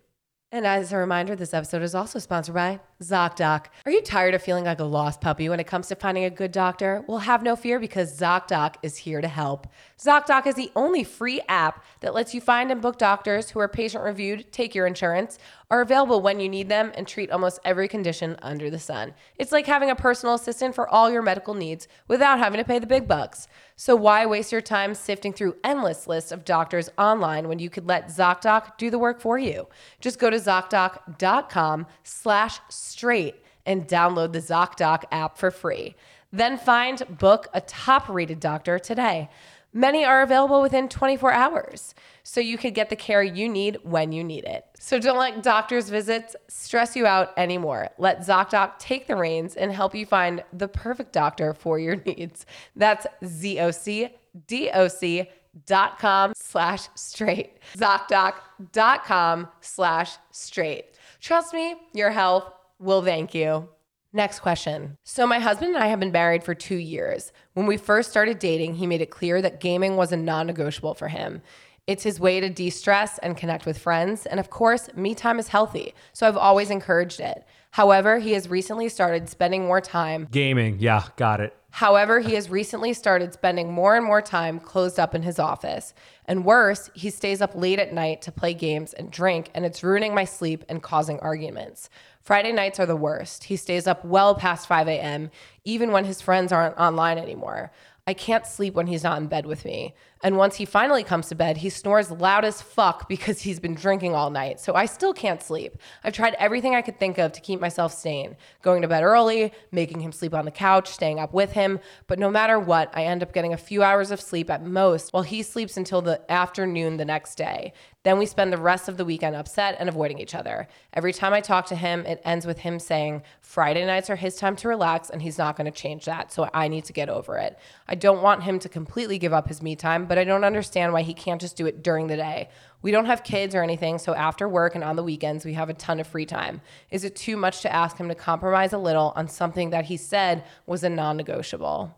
And as a reminder, this episode is also sponsored by ZocDoc. Are you tired of feeling like a lost puppy when it comes to finding a good doctor? Well, have no fear, because ZocDoc is here to help. ZocDoc is the only free app that lets you find and book doctors who are patient-reviewed, take your insurance, are available when you need them, and treat almost every condition under the sun. It's like having a personal assistant for all your medical needs without having to pay the big bucks. So why waste your time sifting through endless lists of doctors online when you could let ZocDoc do the work for you? Just go to ZocDoc.com slash straight and download the ZocDoc app for free. Then find, book a top-rated doctor today. Many are available within twenty-four hours, so you could get the care you need when you need it. So don't let doctor's visits stress you out anymore. Let ZocDoc take the reins and help you find the perfect doctor for your needs. That's Z O C D O C dot com slash straight. ZocDoc dot com slash straight. Trust me, your health will thank you. Next question. So my husband and I have been married for two years. When we first started dating, he made it clear that gaming was a non-negotiable for him. It's his way to de-stress and connect with friends. And of course, me time is healthy, so I've always encouraged it. However, he has recently started spending more time... Gaming, yeah, got it. However, he has recently started spending more and more time closed up in his office. And worse, he stays up late at night to play games and drink, and it's ruining my sleep and causing arguments. Friday nights are the worst. He stays up well past five a.m., even when his friends aren't online anymore. I can't sleep when he's not in bed with me. And once he finally comes to bed, he snores loud as fuck because he's been drinking all night. So I still can't sleep. I've tried everything I could think of to keep myself sane. Going to bed early, making him sleep on the couch, staying up with him. But no matter what, I end up getting a few hours of sleep at most, while he sleeps until the afternoon the next day. Then we spend the rest of the weekend upset and avoiding each other. Every time I talk to him, it ends with him saying, Friday nights are his time to relax and he's not going to change that, so I need to get over it. I don't want him to completely give up his me time, but I don't understand why he can't just do it during the day. We don't have kids or anything, so after work and on the weekends, we have a ton of free time. Is it too much to ask him to compromise a little on something that he said was a non-negotiable?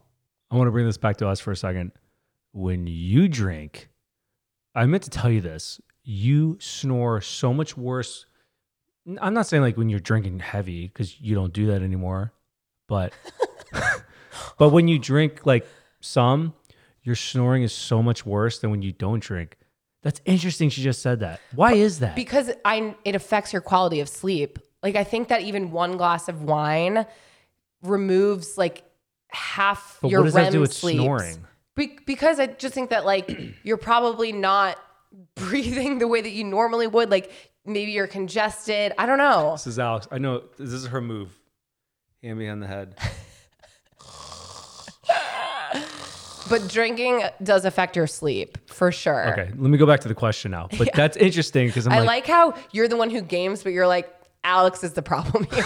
I want to bring this back to us for a second. When you drink, I meant to tell you this. You snore so much worse. I'm not saying like when you're drinking heavy, because you don't do that anymore, but but when you drink like some, your snoring is so much worse than when you don't drink. That's interesting she just said that. Why but, is that? Because I it affects your quality of sleep. Like I think that even one glass of wine removes like half but your R E M sleep. What does that do with sleeps. Snoring? Be- because I just think that like you're probably not breathing the way that you normally would. Like maybe you're congested. I don't know. This is Alex. I know this is her move. Hand me on the head. But drinking does affect your sleep for sure. Okay. Let me go back to the question now, but yeah. That's interesting because I'm I like, like how you're the one who games, but you're like, Alex is the problem here.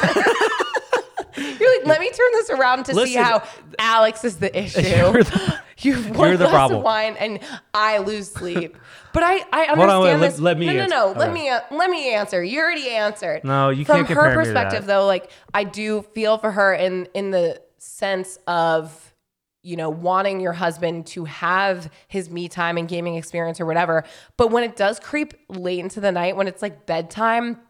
You're like, let me turn this around to Listen, see how Alex is the issue. You're the, You have one You're glass the problem. Of wine and I lose sleep. But I, I understand on, wait, this. Let, let me no, no, no. Answer. Let okay. me uh, let me answer. You already answered. No, you From can't compare From her perspective, me to that. Though, like I do feel for her in in the sense of, you know, wanting your husband to have his me time and gaming experience or whatever. But when it does creep late into the night, when it's like bedtime,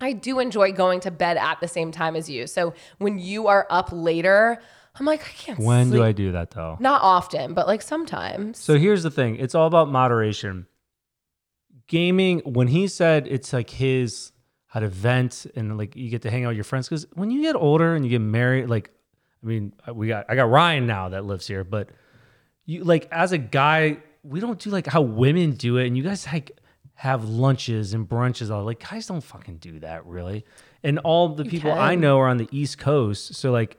I do enjoy going to bed at the same time as you. So when you are up later, I'm like, I can't when sleep. When do I do that though? Not often, but like sometimes. So here's the thing. It's all about moderation. Gaming, when he said it's like his, how to vent and like you get to hang out with your friends. Because when you get older and you get married, like, I mean, we got, I got Ryan now that lives here, but you like, as a guy, we don't do like how women do it. And you guys like have lunches and brunches. All like guys don't fucking do that really. And all the you people can. I know are on the East Coast. So like,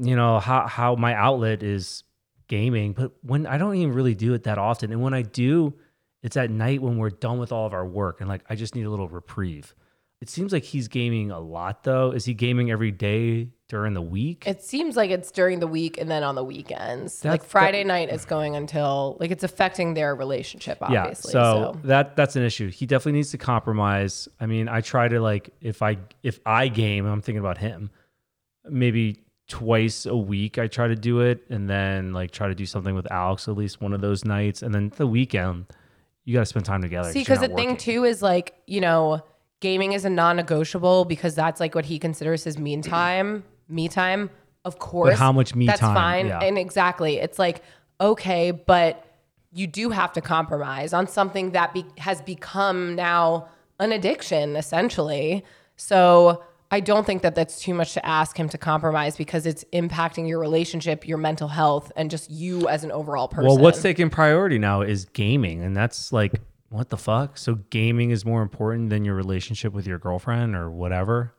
you know, how, how my outlet is gaming, but when I don't even really do it that often. And when I do, it's at night when we're done with all of our work. And like, I just need a little reprieve. It seems like he's gaming a lot though. Is he gaming every day during the week? It seems like it's during the week and then on the weekends. That's, like Friday that, night is going until, like it's affecting their relationship, obviously. Yeah, so, so that that's an issue. He definitely needs to compromise. I mean, I try to like, if I, if I game, I'm thinking about him, maybe twice a week I try to do it, and then like try to do something with Alex at least one of those nights. And then the weekend, you got to spend time together. See, because the working. Thing too is like, you know, gaming is a non-negotiable because that's like what he considers his me time. Me time, of course. But how much me that's time? That's fine. Yeah. And exactly. It's like, okay, but you do have to compromise on something that be- has become now an addiction, essentially. So I don't think that that's too much to ask him to compromise because it's impacting your relationship, your mental health, and just you as an overall person. Well, what's taking priority now is gaming. And that's like, what the fuck? So gaming is more important than your relationship with your girlfriend or whatever?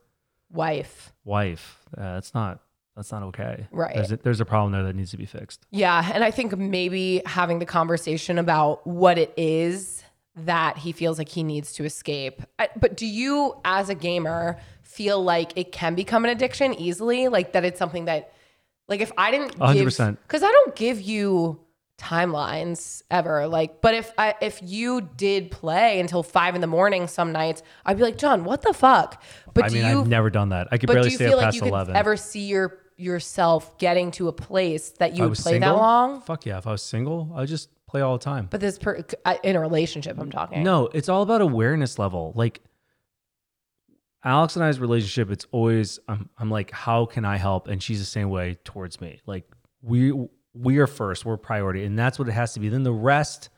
Wife. Wife. Uh, that's not that's not okay. Right. There's a, there's a problem there that needs to be fixed. Yeah. And I think maybe having the conversation about what it is that he feels like he needs to escape. I, but do you, as a gamer, feel like it can become an addiction easily? Like that it's something that, like if I didn't one hundred percent. Give... Because I don't give you timelines ever, like, but if I, if you did play until five in the morning some nights, I'd be like, John, what the fuck? But I do mean, you, I've never done that. I could barely stay up like past eleven. But do you feel like you could ever see your yourself getting to a place that you I would play single? That long? Fuck yeah! If I was single, I would just play all the time. But this per, in a relationship, I'm talking. No, it's all about awareness level. Like Alex and I's relationship, it's always I'm I'm like, how can I help? And she's the same way towards me. Like we. We are first, we're priority, and that's what it has to be. Then the rest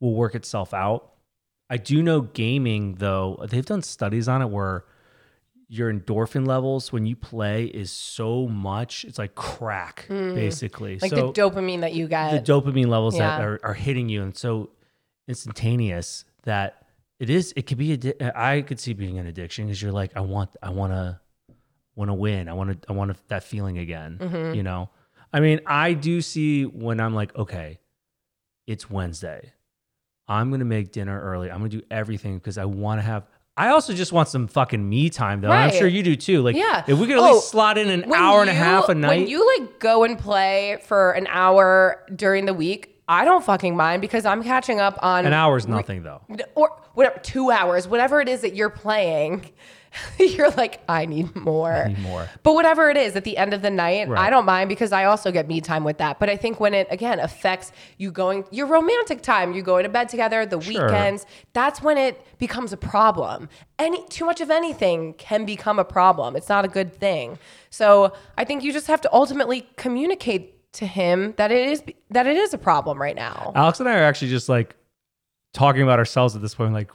will work itself out. I do know gaming, though, they've done studies on it where your endorphin levels when you play is so much, it's like crack, mm. basically. Like so the dopamine that you get. The dopamine levels yeah. that are, are hitting you and so instantaneous that it is, it could be, addi- I could see being an addiction because you're like, I want, I want to, want to win. I want to, I want that feeling again, mm-hmm. you know? I mean, I do see when I'm like, okay, it's Wednesday. I'm going to make dinner early. I'm going to do everything because I want to have... I also just want some fucking me time, though. Right. I'm sure you do, too. Like, yeah. if we could at least oh, slot in an hour you, and a half a night... When you, like, go and play for an hour during the week, I don't fucking mind because I'm catching up on... An hour's nothing, though. Or whatever, two hours, whatever it is that you're playing... You're like, I need more. I need more. But whatever it is, at the end of the night, right. I don't mind because I also get me time with that. But I think when it, again, affects you going, your romantic time, you going to bed together, the sure. weekends, that's when it becomes a problem. Any too much of anything can become a problem. It's not a good thing. So I think you just have to ultimately communicate to him that it is that it is a problem right now. Alex and I are actually just like talking about ourselves at this point, like...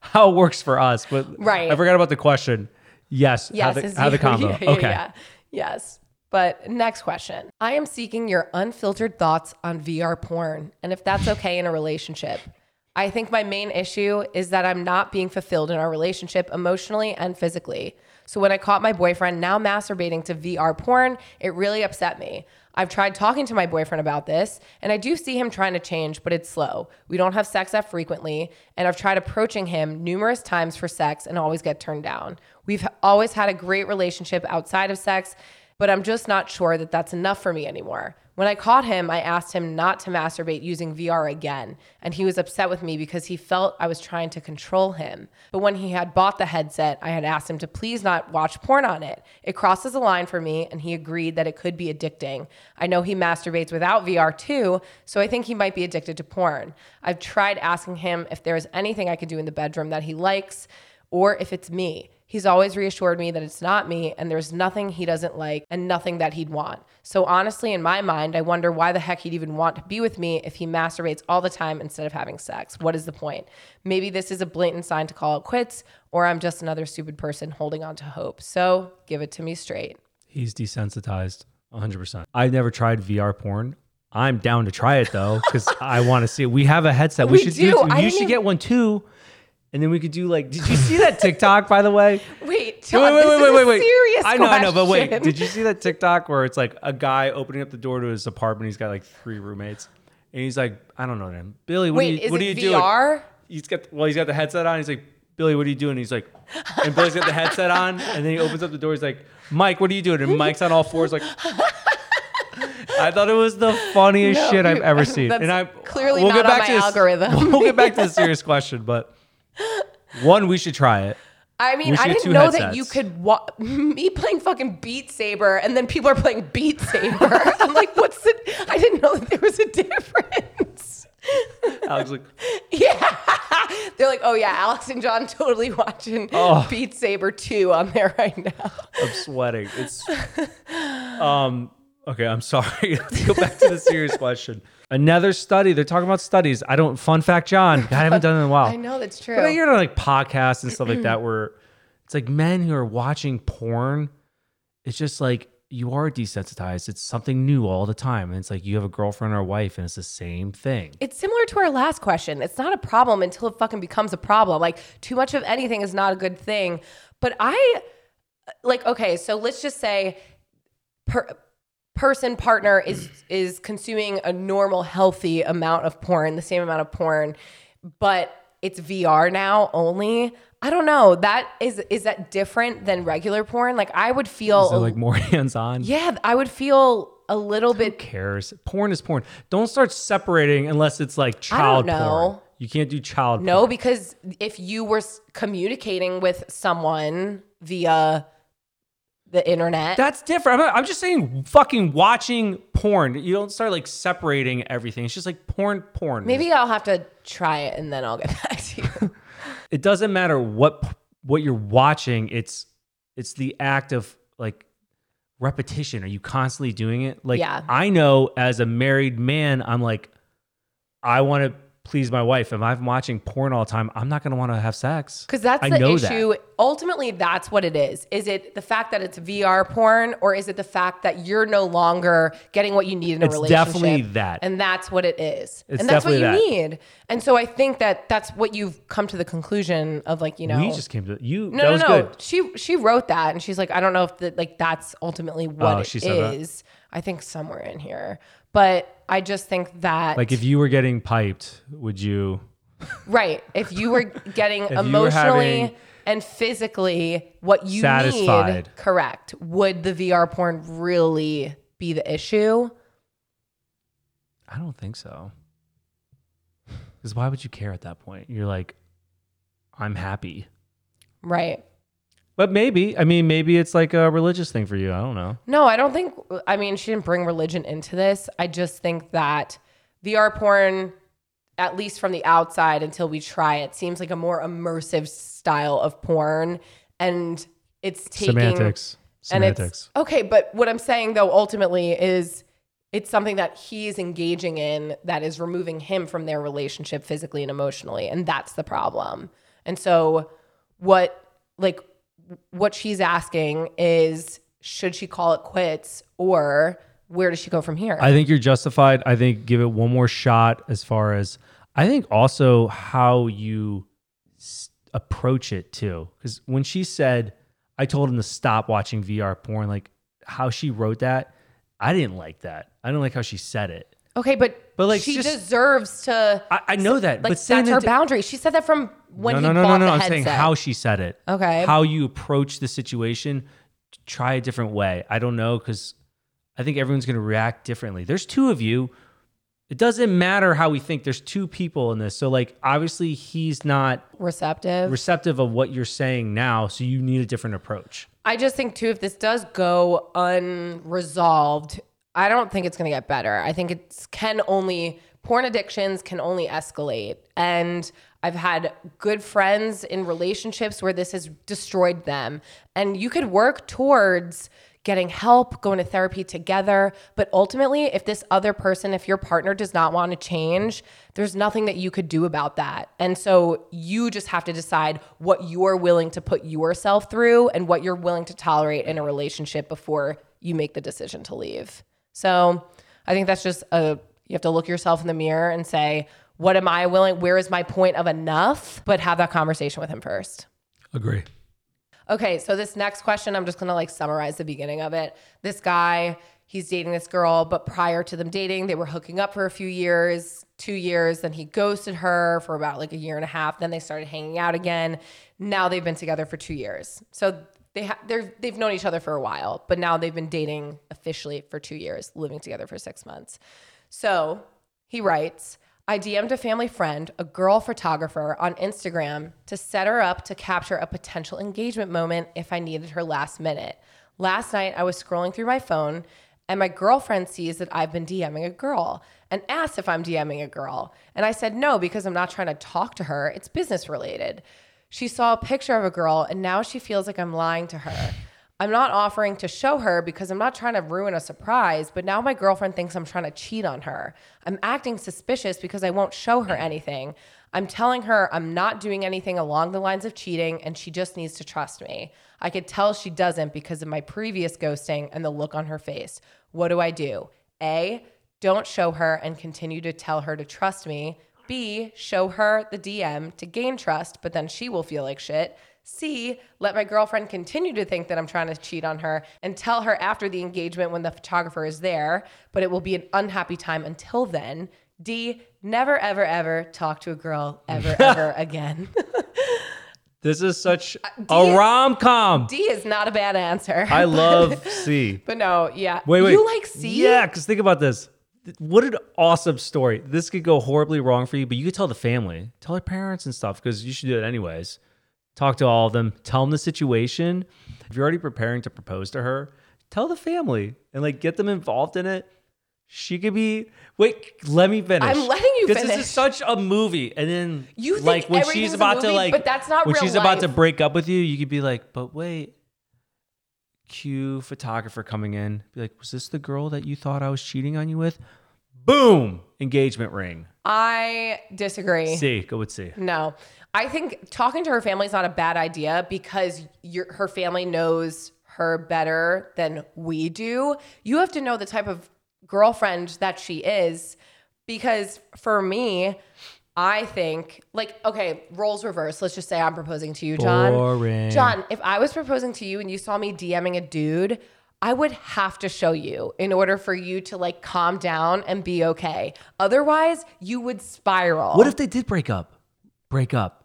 how it works for us, but right. I forgot about the question. Yes, yes have the, have the combo. Yeah, yeah, okay. Yeah. Yes, but next question. I am seeking your unfiltered thoughts on V R porn and if that's okay in a relationship. I think my main issue is that I'm not being fulfilled in our relationship emotionally and physically. So when I caught my boyfriend now masturbating to V R porn, it really upset me. I've tried talking to my boyfriend about this, and I do see him trying to change, but it's slow. We don't have sex that frequently, and I've tried approaching him numerous times for sex and always get turned down. We've always had a great relationship outside of sex, but I'm just not sure that that's enough for me anymore. When I caught him, I asked him not to masturbate using V R again, and he was upset with me because he felt I was trying to control him. But when he had bought the headset, I had asked him to please not watch porn on it. It crosses a line for me, and he agreed that it could be addicting. I know he masturbates without V R too, so I think he might be addicted to porn. I've tried asking him if there is anything I could do in the bedroom that he likes, or if it's me. He's always reassured me that it's not me and there's nothing he doesn't like and nothing that he'd want. So honestly, in my mind, I wonder why the heck he'd even want to be with me if he masturbates all the time instead of having sex. What is the point? Maybe this is a blatant sign to call it quits, or I'm just another stupid person holding on to hope. So give it to me straight. He's desensitized one hundred percent. I've never tried V R porn. I'm down to try it though, because I want to see it. We have a headset. We, we should do, do it. You should even... get one too. And then we could do like, did you see that TikTok, by the way? Wait, John, wait, wait, wait, wait, wait, wait. Serious I know, question. I know, but wait, did you see that TikTok where it's like a guy opening up the door to his apartment? He's got like three roommates. And he's like, I don't know, man. Billy, what wait, are you, what are you doing? Wait, is it V R? He's got, well, he's got the headset on. He's like, Billy, what are you doing? He's like, and Billy's got the headset on. And then he opens up the door. He's like, Mike, what are you doing? And Mike's on all fours like... I thought it was the funniest no, shit I've ever seen. And I clearly we'll not get back on my to this, algorithm. We'll get back to the serious question, but... One, we should try it. I mean, I didn't know headsets. That you could wa- me playing fucking Beat Saber and then people are playing Beat Saber. I'm like, what's the? I didn't know that there was a difference. Alex, like, yeah, they're like, oh yeah, Alex and John totally watching oh, Beat Saber two on there right now. I'm sweating. It's um okay. I'm sorry. Let's go back to the serious question. Another study. They're talking about studies. I don't. Fun fact, John. I haven't done it in a while. I know that's true. But I hear on like podcasts and stuff like that where it's like men who are watching porn. It's just like you are desensitized. It's something new all the time, and it's like you have a girlfriend or a wife, and it's the same thing. It's similar to our last question. It's not a problem until it fucking becomes a problem. Like too much of anything is not a good thing. But I like okay. So let's just say. Per, person partner is is consuming a normal healthy amount of porn, the same amount of porn, but it's V R now only. I don't know. That is is that different than regular porn? Like I would feel is it like more hands on. Yeah, I would feel a little Who bit. Who cares? Porn is porn. Don't start separating unless it's like child I don't know. Porn. You can't do child. No, porn. Because if you were communicating with someone via the internet. That's different. I'm, not, I'm just saying fucking watching porn. You don't start like separating everything. It's just like porn, porn. Maybe I'll have to try it and then I'll get back to you. It doesn't matter what what you're watching. It's it's the act of like repetition. Are you constantly doing it? Like yeah. I know as a married man, I'm like, I want to please my wife. If I'm watching porn all the time, I'm not going to want to have sex. Because that's I the issue. That. Ultimately, that's what it is. Is it the fact that it's V R porn, or is it the fact that you're no longer getting what you need in a it's relationship? It's definitely that. And that's what it is. It's and that's what you that. Need. And so I think that that's what you've come to the conclusion of, like, you know. We just came to you. No, that no, was no. Good. She, she wrote that, and she's like, I don't know if that, like, that's ultimately what oh, it is. I think somewhere in here. But I just think that... Like if you were getting piped, would you... Right. If you were getting emotionally were and physically what you satisfied. Need, correct. Would the V R porn really be the issue? I don't think so. Because why would you care at that point? You're like, I'm happy. Right. But maybe, I mean, maybe it's like a religious thing for you. I don't know. No, I don't think, I mean, she didn't bring religion into this. I just think that V R porn, at least from the outside until we try it, seems like a more immersive style of porn. And it's taking... Semantics. Semantics. And it's, okay, but what I'm saying, though, ultimately is it's something that he's engaging in that is removing him from their relationship physically and emotionally. And that's the problem. And so what, like... What she's asking is, should she call it quits, or where does she go from here? I think you're justified. I think give it one more shot as far as, I think also how you s- approach it too. Because when she said, I told him to stop watching V R porn, like how she wrote that, I didn't like that. I don't like how she said it. Okay, but, but like, she just, deserves to... I, I know that. Like, but that's her d- boundary. She said that from when no, he no, no, bought no, no, the no. headset. No, I'm saying how she said it. Okay. How you approach the situation, try a different way. I don't know, because I think everyone's going to react differently. There's two of you. It doesn't matter how we think. There's two people in this. So like, obviously he's not receptive receptive of what you're saying now. So you need a different approach. I just think too, if this does go unresolved, I don't think it's going to get better. I think it's can only porn addictions can only escalate. And I've had good friends in relationships where this has destroyed them. And you could work towards getting help, going to therapy together. But ultimately, if this other person, if your partner does not want to change, there's nothing that you could do about that. And so you just have to decide what you're willing to put yourself through and what you're willing to tolerate in a relationship before you make the decision to leave. So I think that's just a, you have to look yourself in the mirror and say, what am I willing, where is my point of enough? But have that conversation with him first. Agree. Okay, so this next question, I'm just gonna like summarize the beginning of it. This guy, he's dating this girl, but prior to them dating, they were hooking up for a few years, two years, then he ghosted her for about like a year and a half, then they started hanging out again. Now they've been together for two years. So they ha- they're, they've known each other for a while, but now they've been dating officially for two years, living together for six months. So he writes, I D M'd a family friend, a girl photographer, on Instagram to set her up to capture a potential engagement moment if I needed her last minute. Last night, I was scrolling through my phone, and my girlfriend sees that I've been DMing a girl and asks if I'm DMing a girl. And I said no because I'm not trying to talk to her. It's business related. She saw a picture of a girl, and now she feels like I'm lying to her. I'm not offering to show her because I'm not trying to ruin a surprise, but now my girlfriend thinks I'm trying to cheat on her. I'm acting suspicious because I won't show her anything. I'm telling her I'm not doing anything along the lines of cheating and she just needs to trust me. I could tell she doesn't because of my previous ghosting and the look on her face. What do I do? A, don't show her and continue to tell her to trust me. B, show her the D M to gain trust, but then she will feel like shit. C, let my girlfriend continue to think that I'm trying to cheat on her and tell her after the engagement when the photographer is there, but it will be an unhappy time until then. D, never, ever, ever talk to a girl ever, ever again. This is such D a rom-com. D is not a bad answer. I love but, C. But no, yeah. Wait, wait. You like C? Yeah, because think about this. What an awesome story. This could go horribly wrong for you, but you could tell the family. Tell her parents and stuff because you should do it anyways. Talk to all of them. Tell them the situation. If you're already preparing to propose to her, tell the family and like get them involved in it. She could be. Wait, let me finish. I'm letting you finish. This is such a movie, and then you think like when she's about movie, to like, but that's not when real she's life. About to break up with you. You could be like, but wait, cue photographer coming in. Be like, was this the girl that you thought I was cheating on you with? Boom, engagement ring. I disagree. C, go with C. No, I think talking to her family is not a bad idea because your, her family knows her better than we do. You have to know the type of girlfriend that she is because for me, I think like, okay, roles reverse. Let's just say I'm proposing to you, John. Boring. John, if I was proposing to you and you saw me DMing a dude, I would have to show you in order for you to like calm down and be okay. Otherwise, you would spiral. What if they did break up? Break up.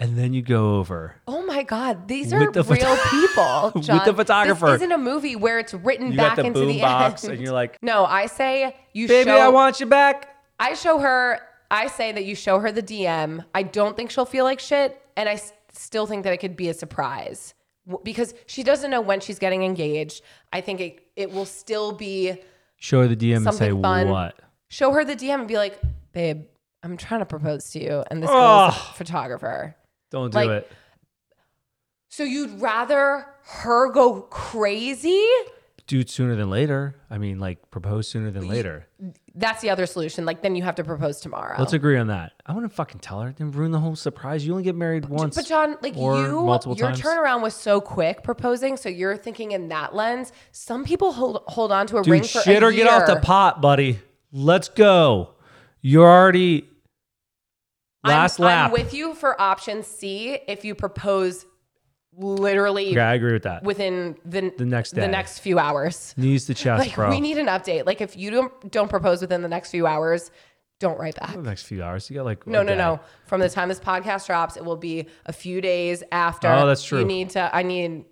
And then you go over. Oh my God. These are the real pho- people, John. With the photographer. This isn't a movie where it's written you back got the into boom the box end. And you're like, no, I say you baby, show. Baby, I want you back. I show her. I say that you show her the D M. I don't think she'll feel like shit. And I s- still think that it could be a surprise. Because she doesn't know when she's getting engaged. I think it, it will still be show her the D M and say fun. What? Show her the D M and be like, babe, I'm trying to propose to you. And this girl's a photographer. Don't do like, it. So you'd rather her go crazy? Dude, sooner than later. I mean, like propose sooner than later. That's the other solution. Like then you have to propose tomorrow. Let's agree on that. I want to fucking tell her. Then ruin the whole surprise. You only get married once. But John, like or you, multiple your times. Turnaround was so quick proposing. So you're thinking in that lens. Some people hold hold on to a Dude, ring for a year. Shit or get off the pot, buddy. Let's go. You're already last I'm, lap. I'm with you for option C. If you propose. Literally, yeah, I agree with that. Within the, the next day. The next few hours, knees to chest, like, bro. We need an update. Like if you don't don't propose within the next few hours, don't write back. The next few hours, you got like no, no, day. no. From the time this podcast drops, it will be a few days after. Oh, that's true. You need to. I need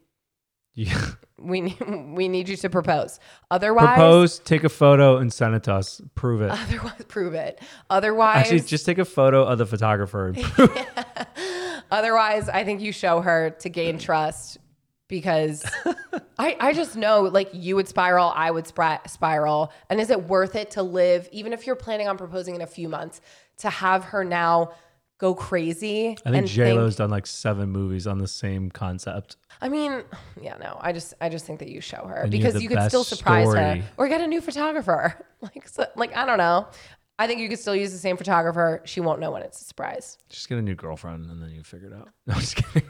Yeah. We need, we need you to propose. Otherwise, propose, take a photo and send it to us. Prove it. Otherwise, prove it. Otherwise, actually, just take a photo of the photographer. And prove yeah. it. Otherwise, I think you show her to gain trust because I, I just know like you would spiral, I would spri- spiral. And is it worth it to live, even if you're planning on proposing in a few months, to have her now go crazy? I think J-Lo's done like seven movies on the same concept. I mean, yeah, no, I just, I just think that you show her and because you could still surprise story. her or get a new photographer. Like, so, like, I don't know. I think you could still use the same photographer. She won't know when it's a surprise. Just get a new girlfriend and then you figure it out. No, I'm just kidding.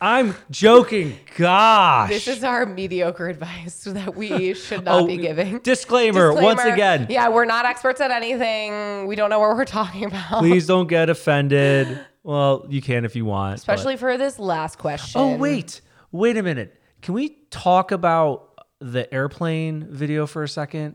I'm joking. Gosh. This is our mediocre advice that we should not oh, be giving. Disclaimer, disclaimer once again. Yeah, we're not experts at anything. We don't know what we're talking about. Please don't get offended. Well, you can if you want. Especially but. for this last question. Oh, wait. Wait a minute. Can we talk about the airplane video for a second?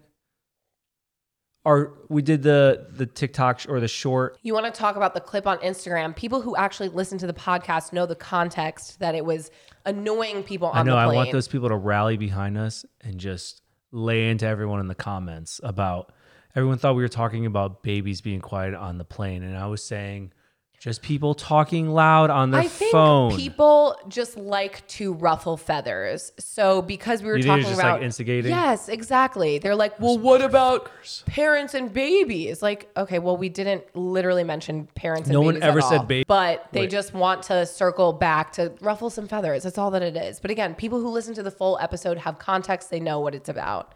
Our, we did the the TikTok sh- or the short. You want to talk about the clip on Instagram. People who actually listen to the podcast know the context that it was annoying people on the plane. I know. I want those people to rally behind us and just lay into everyone in the comments about everyone thought we were talking about babies being quiet on the plane. And I was saying just people talking loud on their I phone. I think people just like to ruffle feathers. So because we were you talking just about like instigating. Yes, exactly. They're like, well, those what about parents and babies? Like, okay, well, we didn't literally mention parents and no babies. No one ever said baby. But they Wait. just want to circle back to ruffle some feathers. That's all that it is. But again, people who listen to the full episode have context. They know what it's about.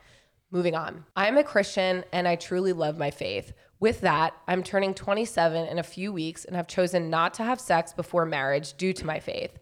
Moving on. I'm a Christian and I truly love my faith. With that, I'm turning twenty-seven in a few weeks and have chosen not to have sex before marriage due to my faith.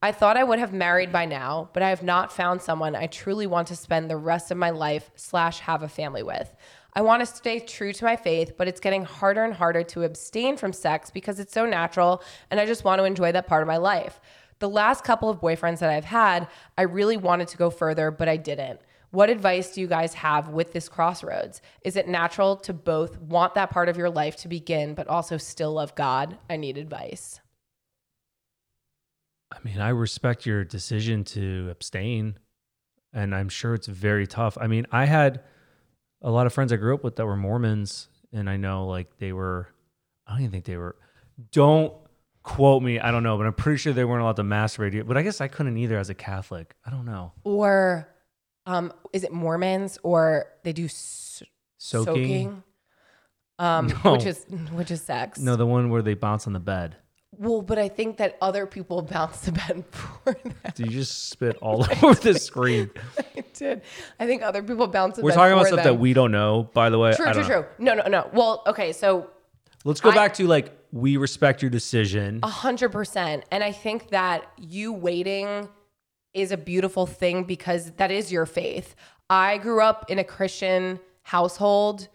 I thought I would have married by now, but I have not found someone I truly want to spend the rest of my life slash have a family with. I want to stay true to my faith, but it's getting harder and harder to abstain from sex because it's so natural and I just want to enjoy that part of my life. The last couple of boyfriends that I've had, I really wanted to go further, but I didn't. What advice do you guys have with this crossroads? Is it natural to both want that part of your life to begin, but also still love God? I need advice. I mean, I respect your decision to abstain, and I'm sure it's very tough. I mean, I had a lot of friends I grew up with that were Mormons, and I know like they were, I don't even think they were, don't quote me, I don't know, but I'm pretty sure they weren't allowed to masturbate. But I guess I couldn't either as a Catholic. I don't know. Or... Um, is it Mormons or they do s- soaking, soaking? Um, no. which is, which is sex. No, the one where they bounce on the bed. Well, but I think that other people bounce the bed for that. Did you just spit all over the screen? I did. I think other people bounce the We're bed for We're talking about stuff them. that we don't know, by the way. True, I don't true, know. true. No, no, no. Well, okay, so. Let's go I, back to like, we respect your decision. A hundred percent. And I think that you waiting is a beautiful thing because that is your faith. I grew up in a Christian household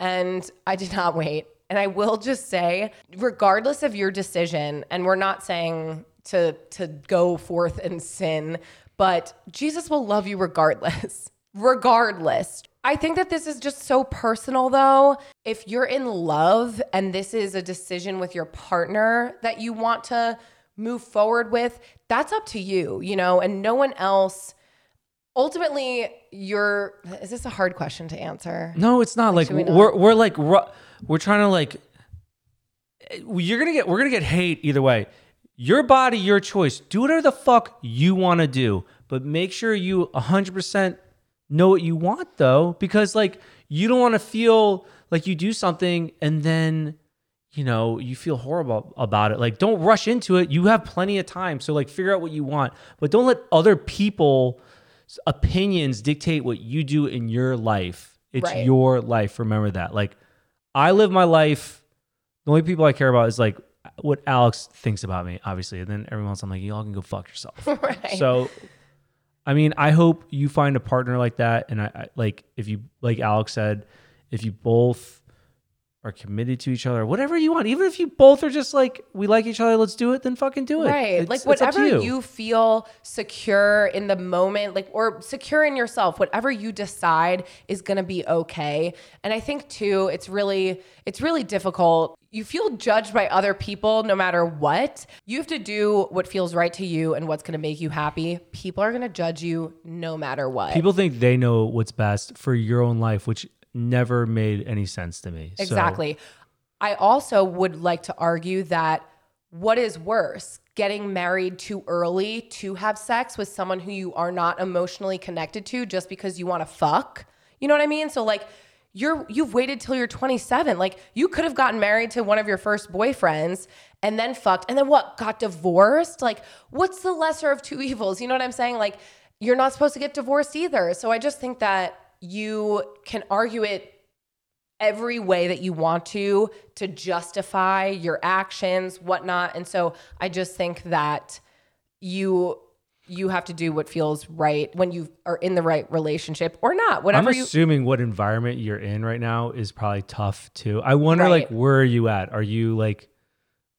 and I did not wait. And I will just say, regardless of your decision, and we're not saying to, to go forth and sin, but Jesus will love you regardless, regardless. I think that this is just so personal though. If you're in love and this is a decision with your partner that you want to move forward with, that's up to you, you know, and no one else. Ultimately, you're, is this a hard question to answer? No, it's not. Like, like we we're, we're like, we're trying to like, you're going to get, we're going to get hate either way. Your body, your choice, do whatever the fuck you want to do, but make sure you a hundred percent know what you want though, because like, you don't want to feel like you do something and then you know, you feel horrible about it. Like, don't rush into it. You have plenty of time. So, like, figure out what you want. But don't let other people's opinions dictate what you do in your life. It's right. your life. Remember that. Like, I live my life. The only people I care about is, like, what Alex thinks about me, obviously. And then every once I'm like, y'all can go fuck yourself. Right. So, I mean, I hope you find a partner like that. And, I, I like, if you, like Alex said, if you both are committed to each other, whatever you want. Even if you both are just like, we like each other, let's do it, then fucking do it. Right. It's, like whatever you. you feel secure in the moment, like, or secure in yourself, whatever you decide is going to be okay. And I think too, it's really, it's really difficult. You feel judged by other people no matter what. You have to do what feels right to you and what's going to make you happy. People are going to judge you no matter what. People think they know what's best for your own life, which never made any sense to me. Exactly. So. I also would like to argue that what is worse, getting married too early to have sex with someone who you are not emotionally connected to just because you want to fuck? You know what I mean? So like, You're you've waited till you're twenty-seven. Like you could have gotten married to one of your first boyfriends and then fucked and then what? Got divorced? Like what's the lesser of two evils? You know what I'm saying? Like you're not supposed to get divorced either. So I just think that you can argue it every way that you want to to justify your actions, whatnot. And so I just think that you you have to do what feels right when you are in the right relationship or not. Whatever. I'm assuming you, what environment you're in right now is probably tough too. I wonder right. like, where are you at? Are you like,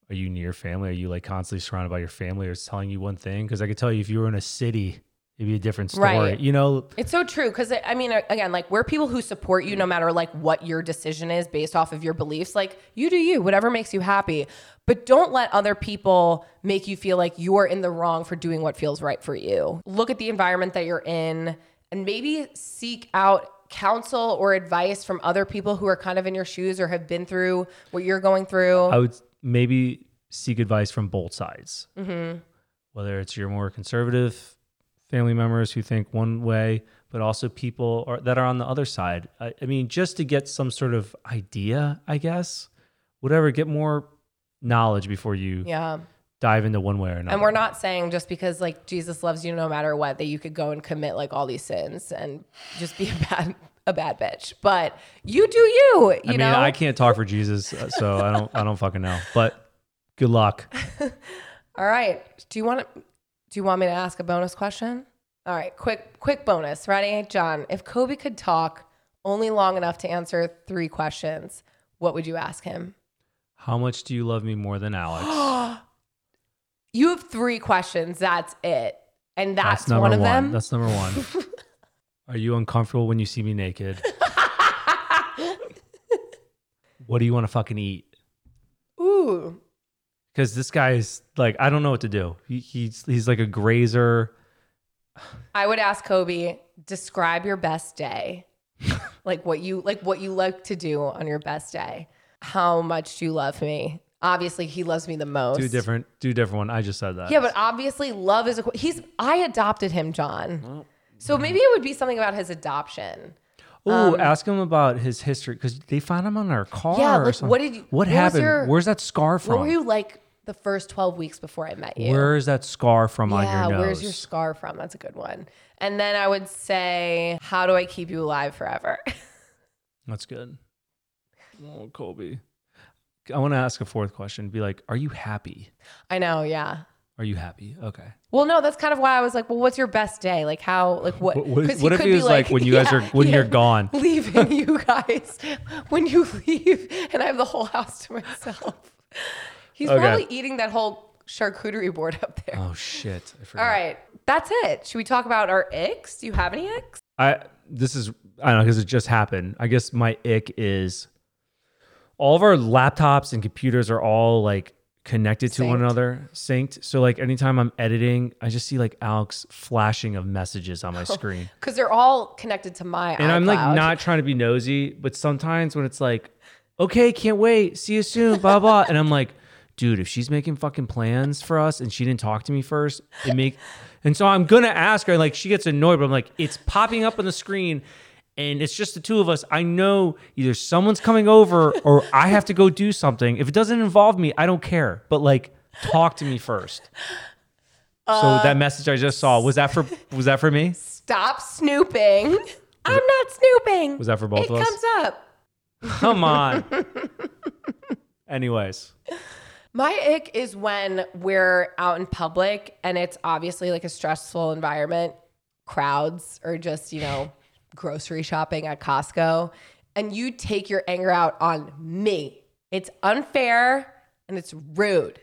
are you near family? Are you like constantly surrounded by your family or it's telling you one thing? Cause I could tell you if you were in a city, it'd be a different story, right. you know? It's so true. Cause I mean, again, like we're people who support you no matter like what your decision is based off of your beliefs. Like you do you, whatever makes you happy. But don't let other people make you feel like you're in the wrong for doing what feels right for you. Look at the environment that you're in and maybe seek out counsel or advice from other people who are kind of in your shoes or have been through what you're going through. I would maybe seek advice from both sides, mm-hmm. whether it's your more conservative family members who think one way, but also people are, that are on the other side. I, I mean, just to get some sort of idea, I guess, whatever, get more knowledge before you yeah. dive into one way or another. And we're not saying just because like Jesus loves you no matter what, that you could go and commit like all these sins and just be a bad, a bad bitch, but you do you, you I mean, know? I can't talk for Jesus, so I don't, I don't fucking know, but good luck. All right. Do you want to, do you want me to ask a bonus question? All right. Quick, quick bonus. Ready? John, if Kobe could talk only long enough to answer three questions, what would you ask him? How much do you love me more than Alex? You have three questions. That's it. And that's, that's number one of one. them. That's number one. Are you uncomfortable when you see me naked? What do you want to fucking eat? Ooh. Because this guy is like, I don't know what to do. He, he's, he's like a grazer. I would ask Kobe, describe your best day. Like what you like, what you like to do on your best day. How much do you love me? Obviously, he loves me the most. Do different, do different one. I just said that. Yeah, but obviously, love is a. He's. I adopted him, John. Well, so maybe it would be something about his adoption. Oh, um, ask him about his history because they found him on our car. Yeah, like or something. what did you? What, what happened? Your, Where's that scar from? What were you like the first twelve weeks before I met you? Where's that scar from yeah, on your nose? Yeah, where's your scar from? That's a good one. And then I would say, how do I keep you alive forever? That's good. Oh, Kobe. I want to ask a fourth question. Be like, are you happy? I know. Yeah. Are you happy? Okay. Well, no, that's kind of why I was like, well, what's your best day? Like how, like what, what, what, what if he was like, like when you yeah, guys are, when yeah, you're gone. Leaving you guys, when you leave and I have the whole house to myself. He's okay. Probably eating that whole charcuterie board up there. Oh shit. I forgot. All right. That's it. Should we talk about our icks? Do you have any icks? I, this is, I don't know, because it just happened. I guess my ick is, all of our laptops and computers are all like connected to synced. one another, synced. So like anytime I'm editing, I just see like Alex flashing of messages on my oh, screen. Cause they're all connected to my And iCloud. I'm like not trying to be nosy, but sometimes when it's like, okay, can't wait, see you soon, blah, blah. And I'm like, dude, if she's making fucking plans for us and she didn't talk to me first, it make, and so I'm gonna ask her and like, she gets annoyed, but I'm like, it's popping up on the screen and it's just the two of us. I know either someone's coming over or I have to go do something. If it doesn't involve me, I don't care. But like, talk to me first. Uh, so that message I just saw, was that for was that for me? Stop snooping. I'm not snooping. Was that for both of us? It comes up. Come on. Anyways. My ick is when we're out in public and it's obviously like a stressful environment. Crowds or just, you know... grocery shopping at Costco and you take your anger out on me. It's unfair and it's rude.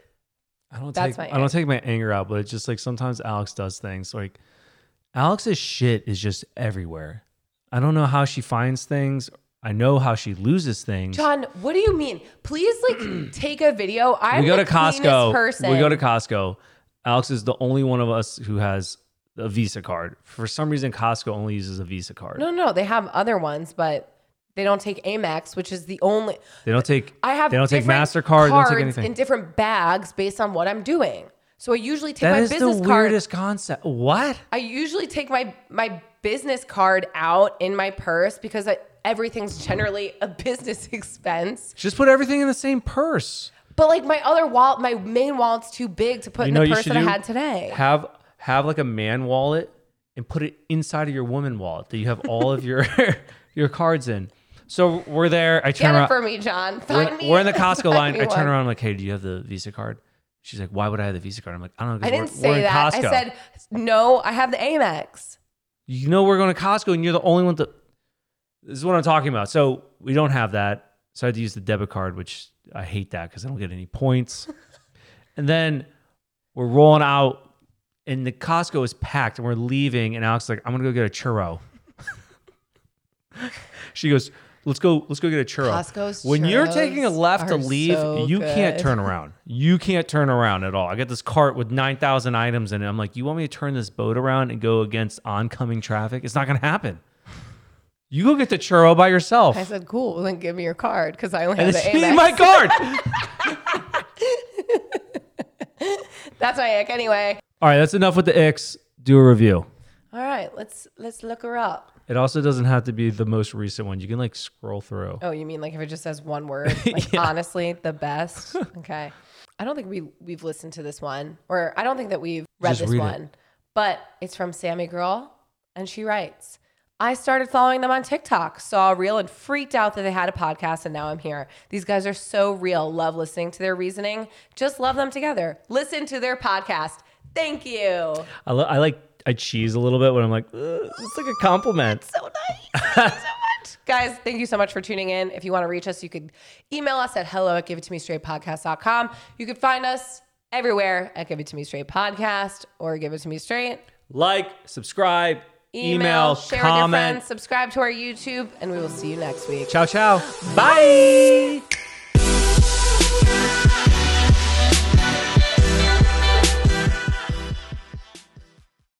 I don't That's take I don't take my anger out, but it's just like sometimes Alex does things. Like Alex's shit is just everywhere. I don't know how she finds things. I know how she loses things. Jon, what do you mean? Please like take a video. I'm we go the to Costco. Person. We go to Costco. Alex is the only one of us who has a Visa card. For some reason, Costco only uses a Visa card. No, no, they have other ones, but they don't take Amex, which is the only. They don't take. I have. They don't take MasterCard. They don't take anything in different bags based on what I'm doing. So I usually take that my business card. That is the weirdest concept. What? I usually take my my business card out in my purse because I, everything's generally a business expense. Just put everything in the same purse. But like my other wallet, my main wallet's too big to put you in the purse that do? I had today. Have have like a man wallet and put it inside of your woman wallet that you have all of your your cards in. So we're there. I turn Get around. It for me, Jon. Find we're, me. We're in the Costco line. I turn around. I'm like, hey, do you have the Visa card? She's like, why would I have the Visa card? I'm like, I don't know. I didn't we're, say we're that. Costco. I said, no, I have the Amex. You know, we're going to Costco and you're the only one to. This is what I'm talking about. So we don't have that. So I had to use the debit card, which I hate that because I don't get any points. And then we're rolling out and the Costco is packed and we're leaving. And Alex's like, I'm going to go get a churro. She goes, Let's go. Let's go get a churro. Costco's when you're taking a left to leave, so you good. can't turn around. You can't turn around at all. I got this cart with nine thousand items in it. I'm like, you want me to turn this boat around and go against oncoming traffic? It's not going to happen. You go get the churro by yourself. I said, cool. Well, then give me your card because I only and have the Amex. My card. That's my ick anyway. All right, that's enough with the icks. Do a review. All right, let's let's look her up. It also doesn't have to be the most recent one. You can like scroll through. Oh, you mean like if it just says one word? Like yeah. Honestly, the best. Okay. I don't think we, we've listened to this one or I don't think that we've read just this read one, it. But it's from Sammy Girl and she writes, I started following them on TikTok, saw a reel and freaked out that they had a podcast and now I'm here. These guys are so real. Love listening to their reasoning. Just love them together. Listen to their podcast. Thank you. I, lo- I like I cheese a little bit when I'm like, it's like a compliment. It's so nice. Thank you so much. Guys, thank you so much for tuning in. If you want to reach us, you could email us at hello at give it to me straight podcast dot com. You could find us everywhere at Give It To Me Straight Podcast or Give It To Me Straight. Like, subscribe, email, email share comment. With your friends, subscribe to our YouTube, and we will see you next week. Ciao, ciao. Bye. Bye.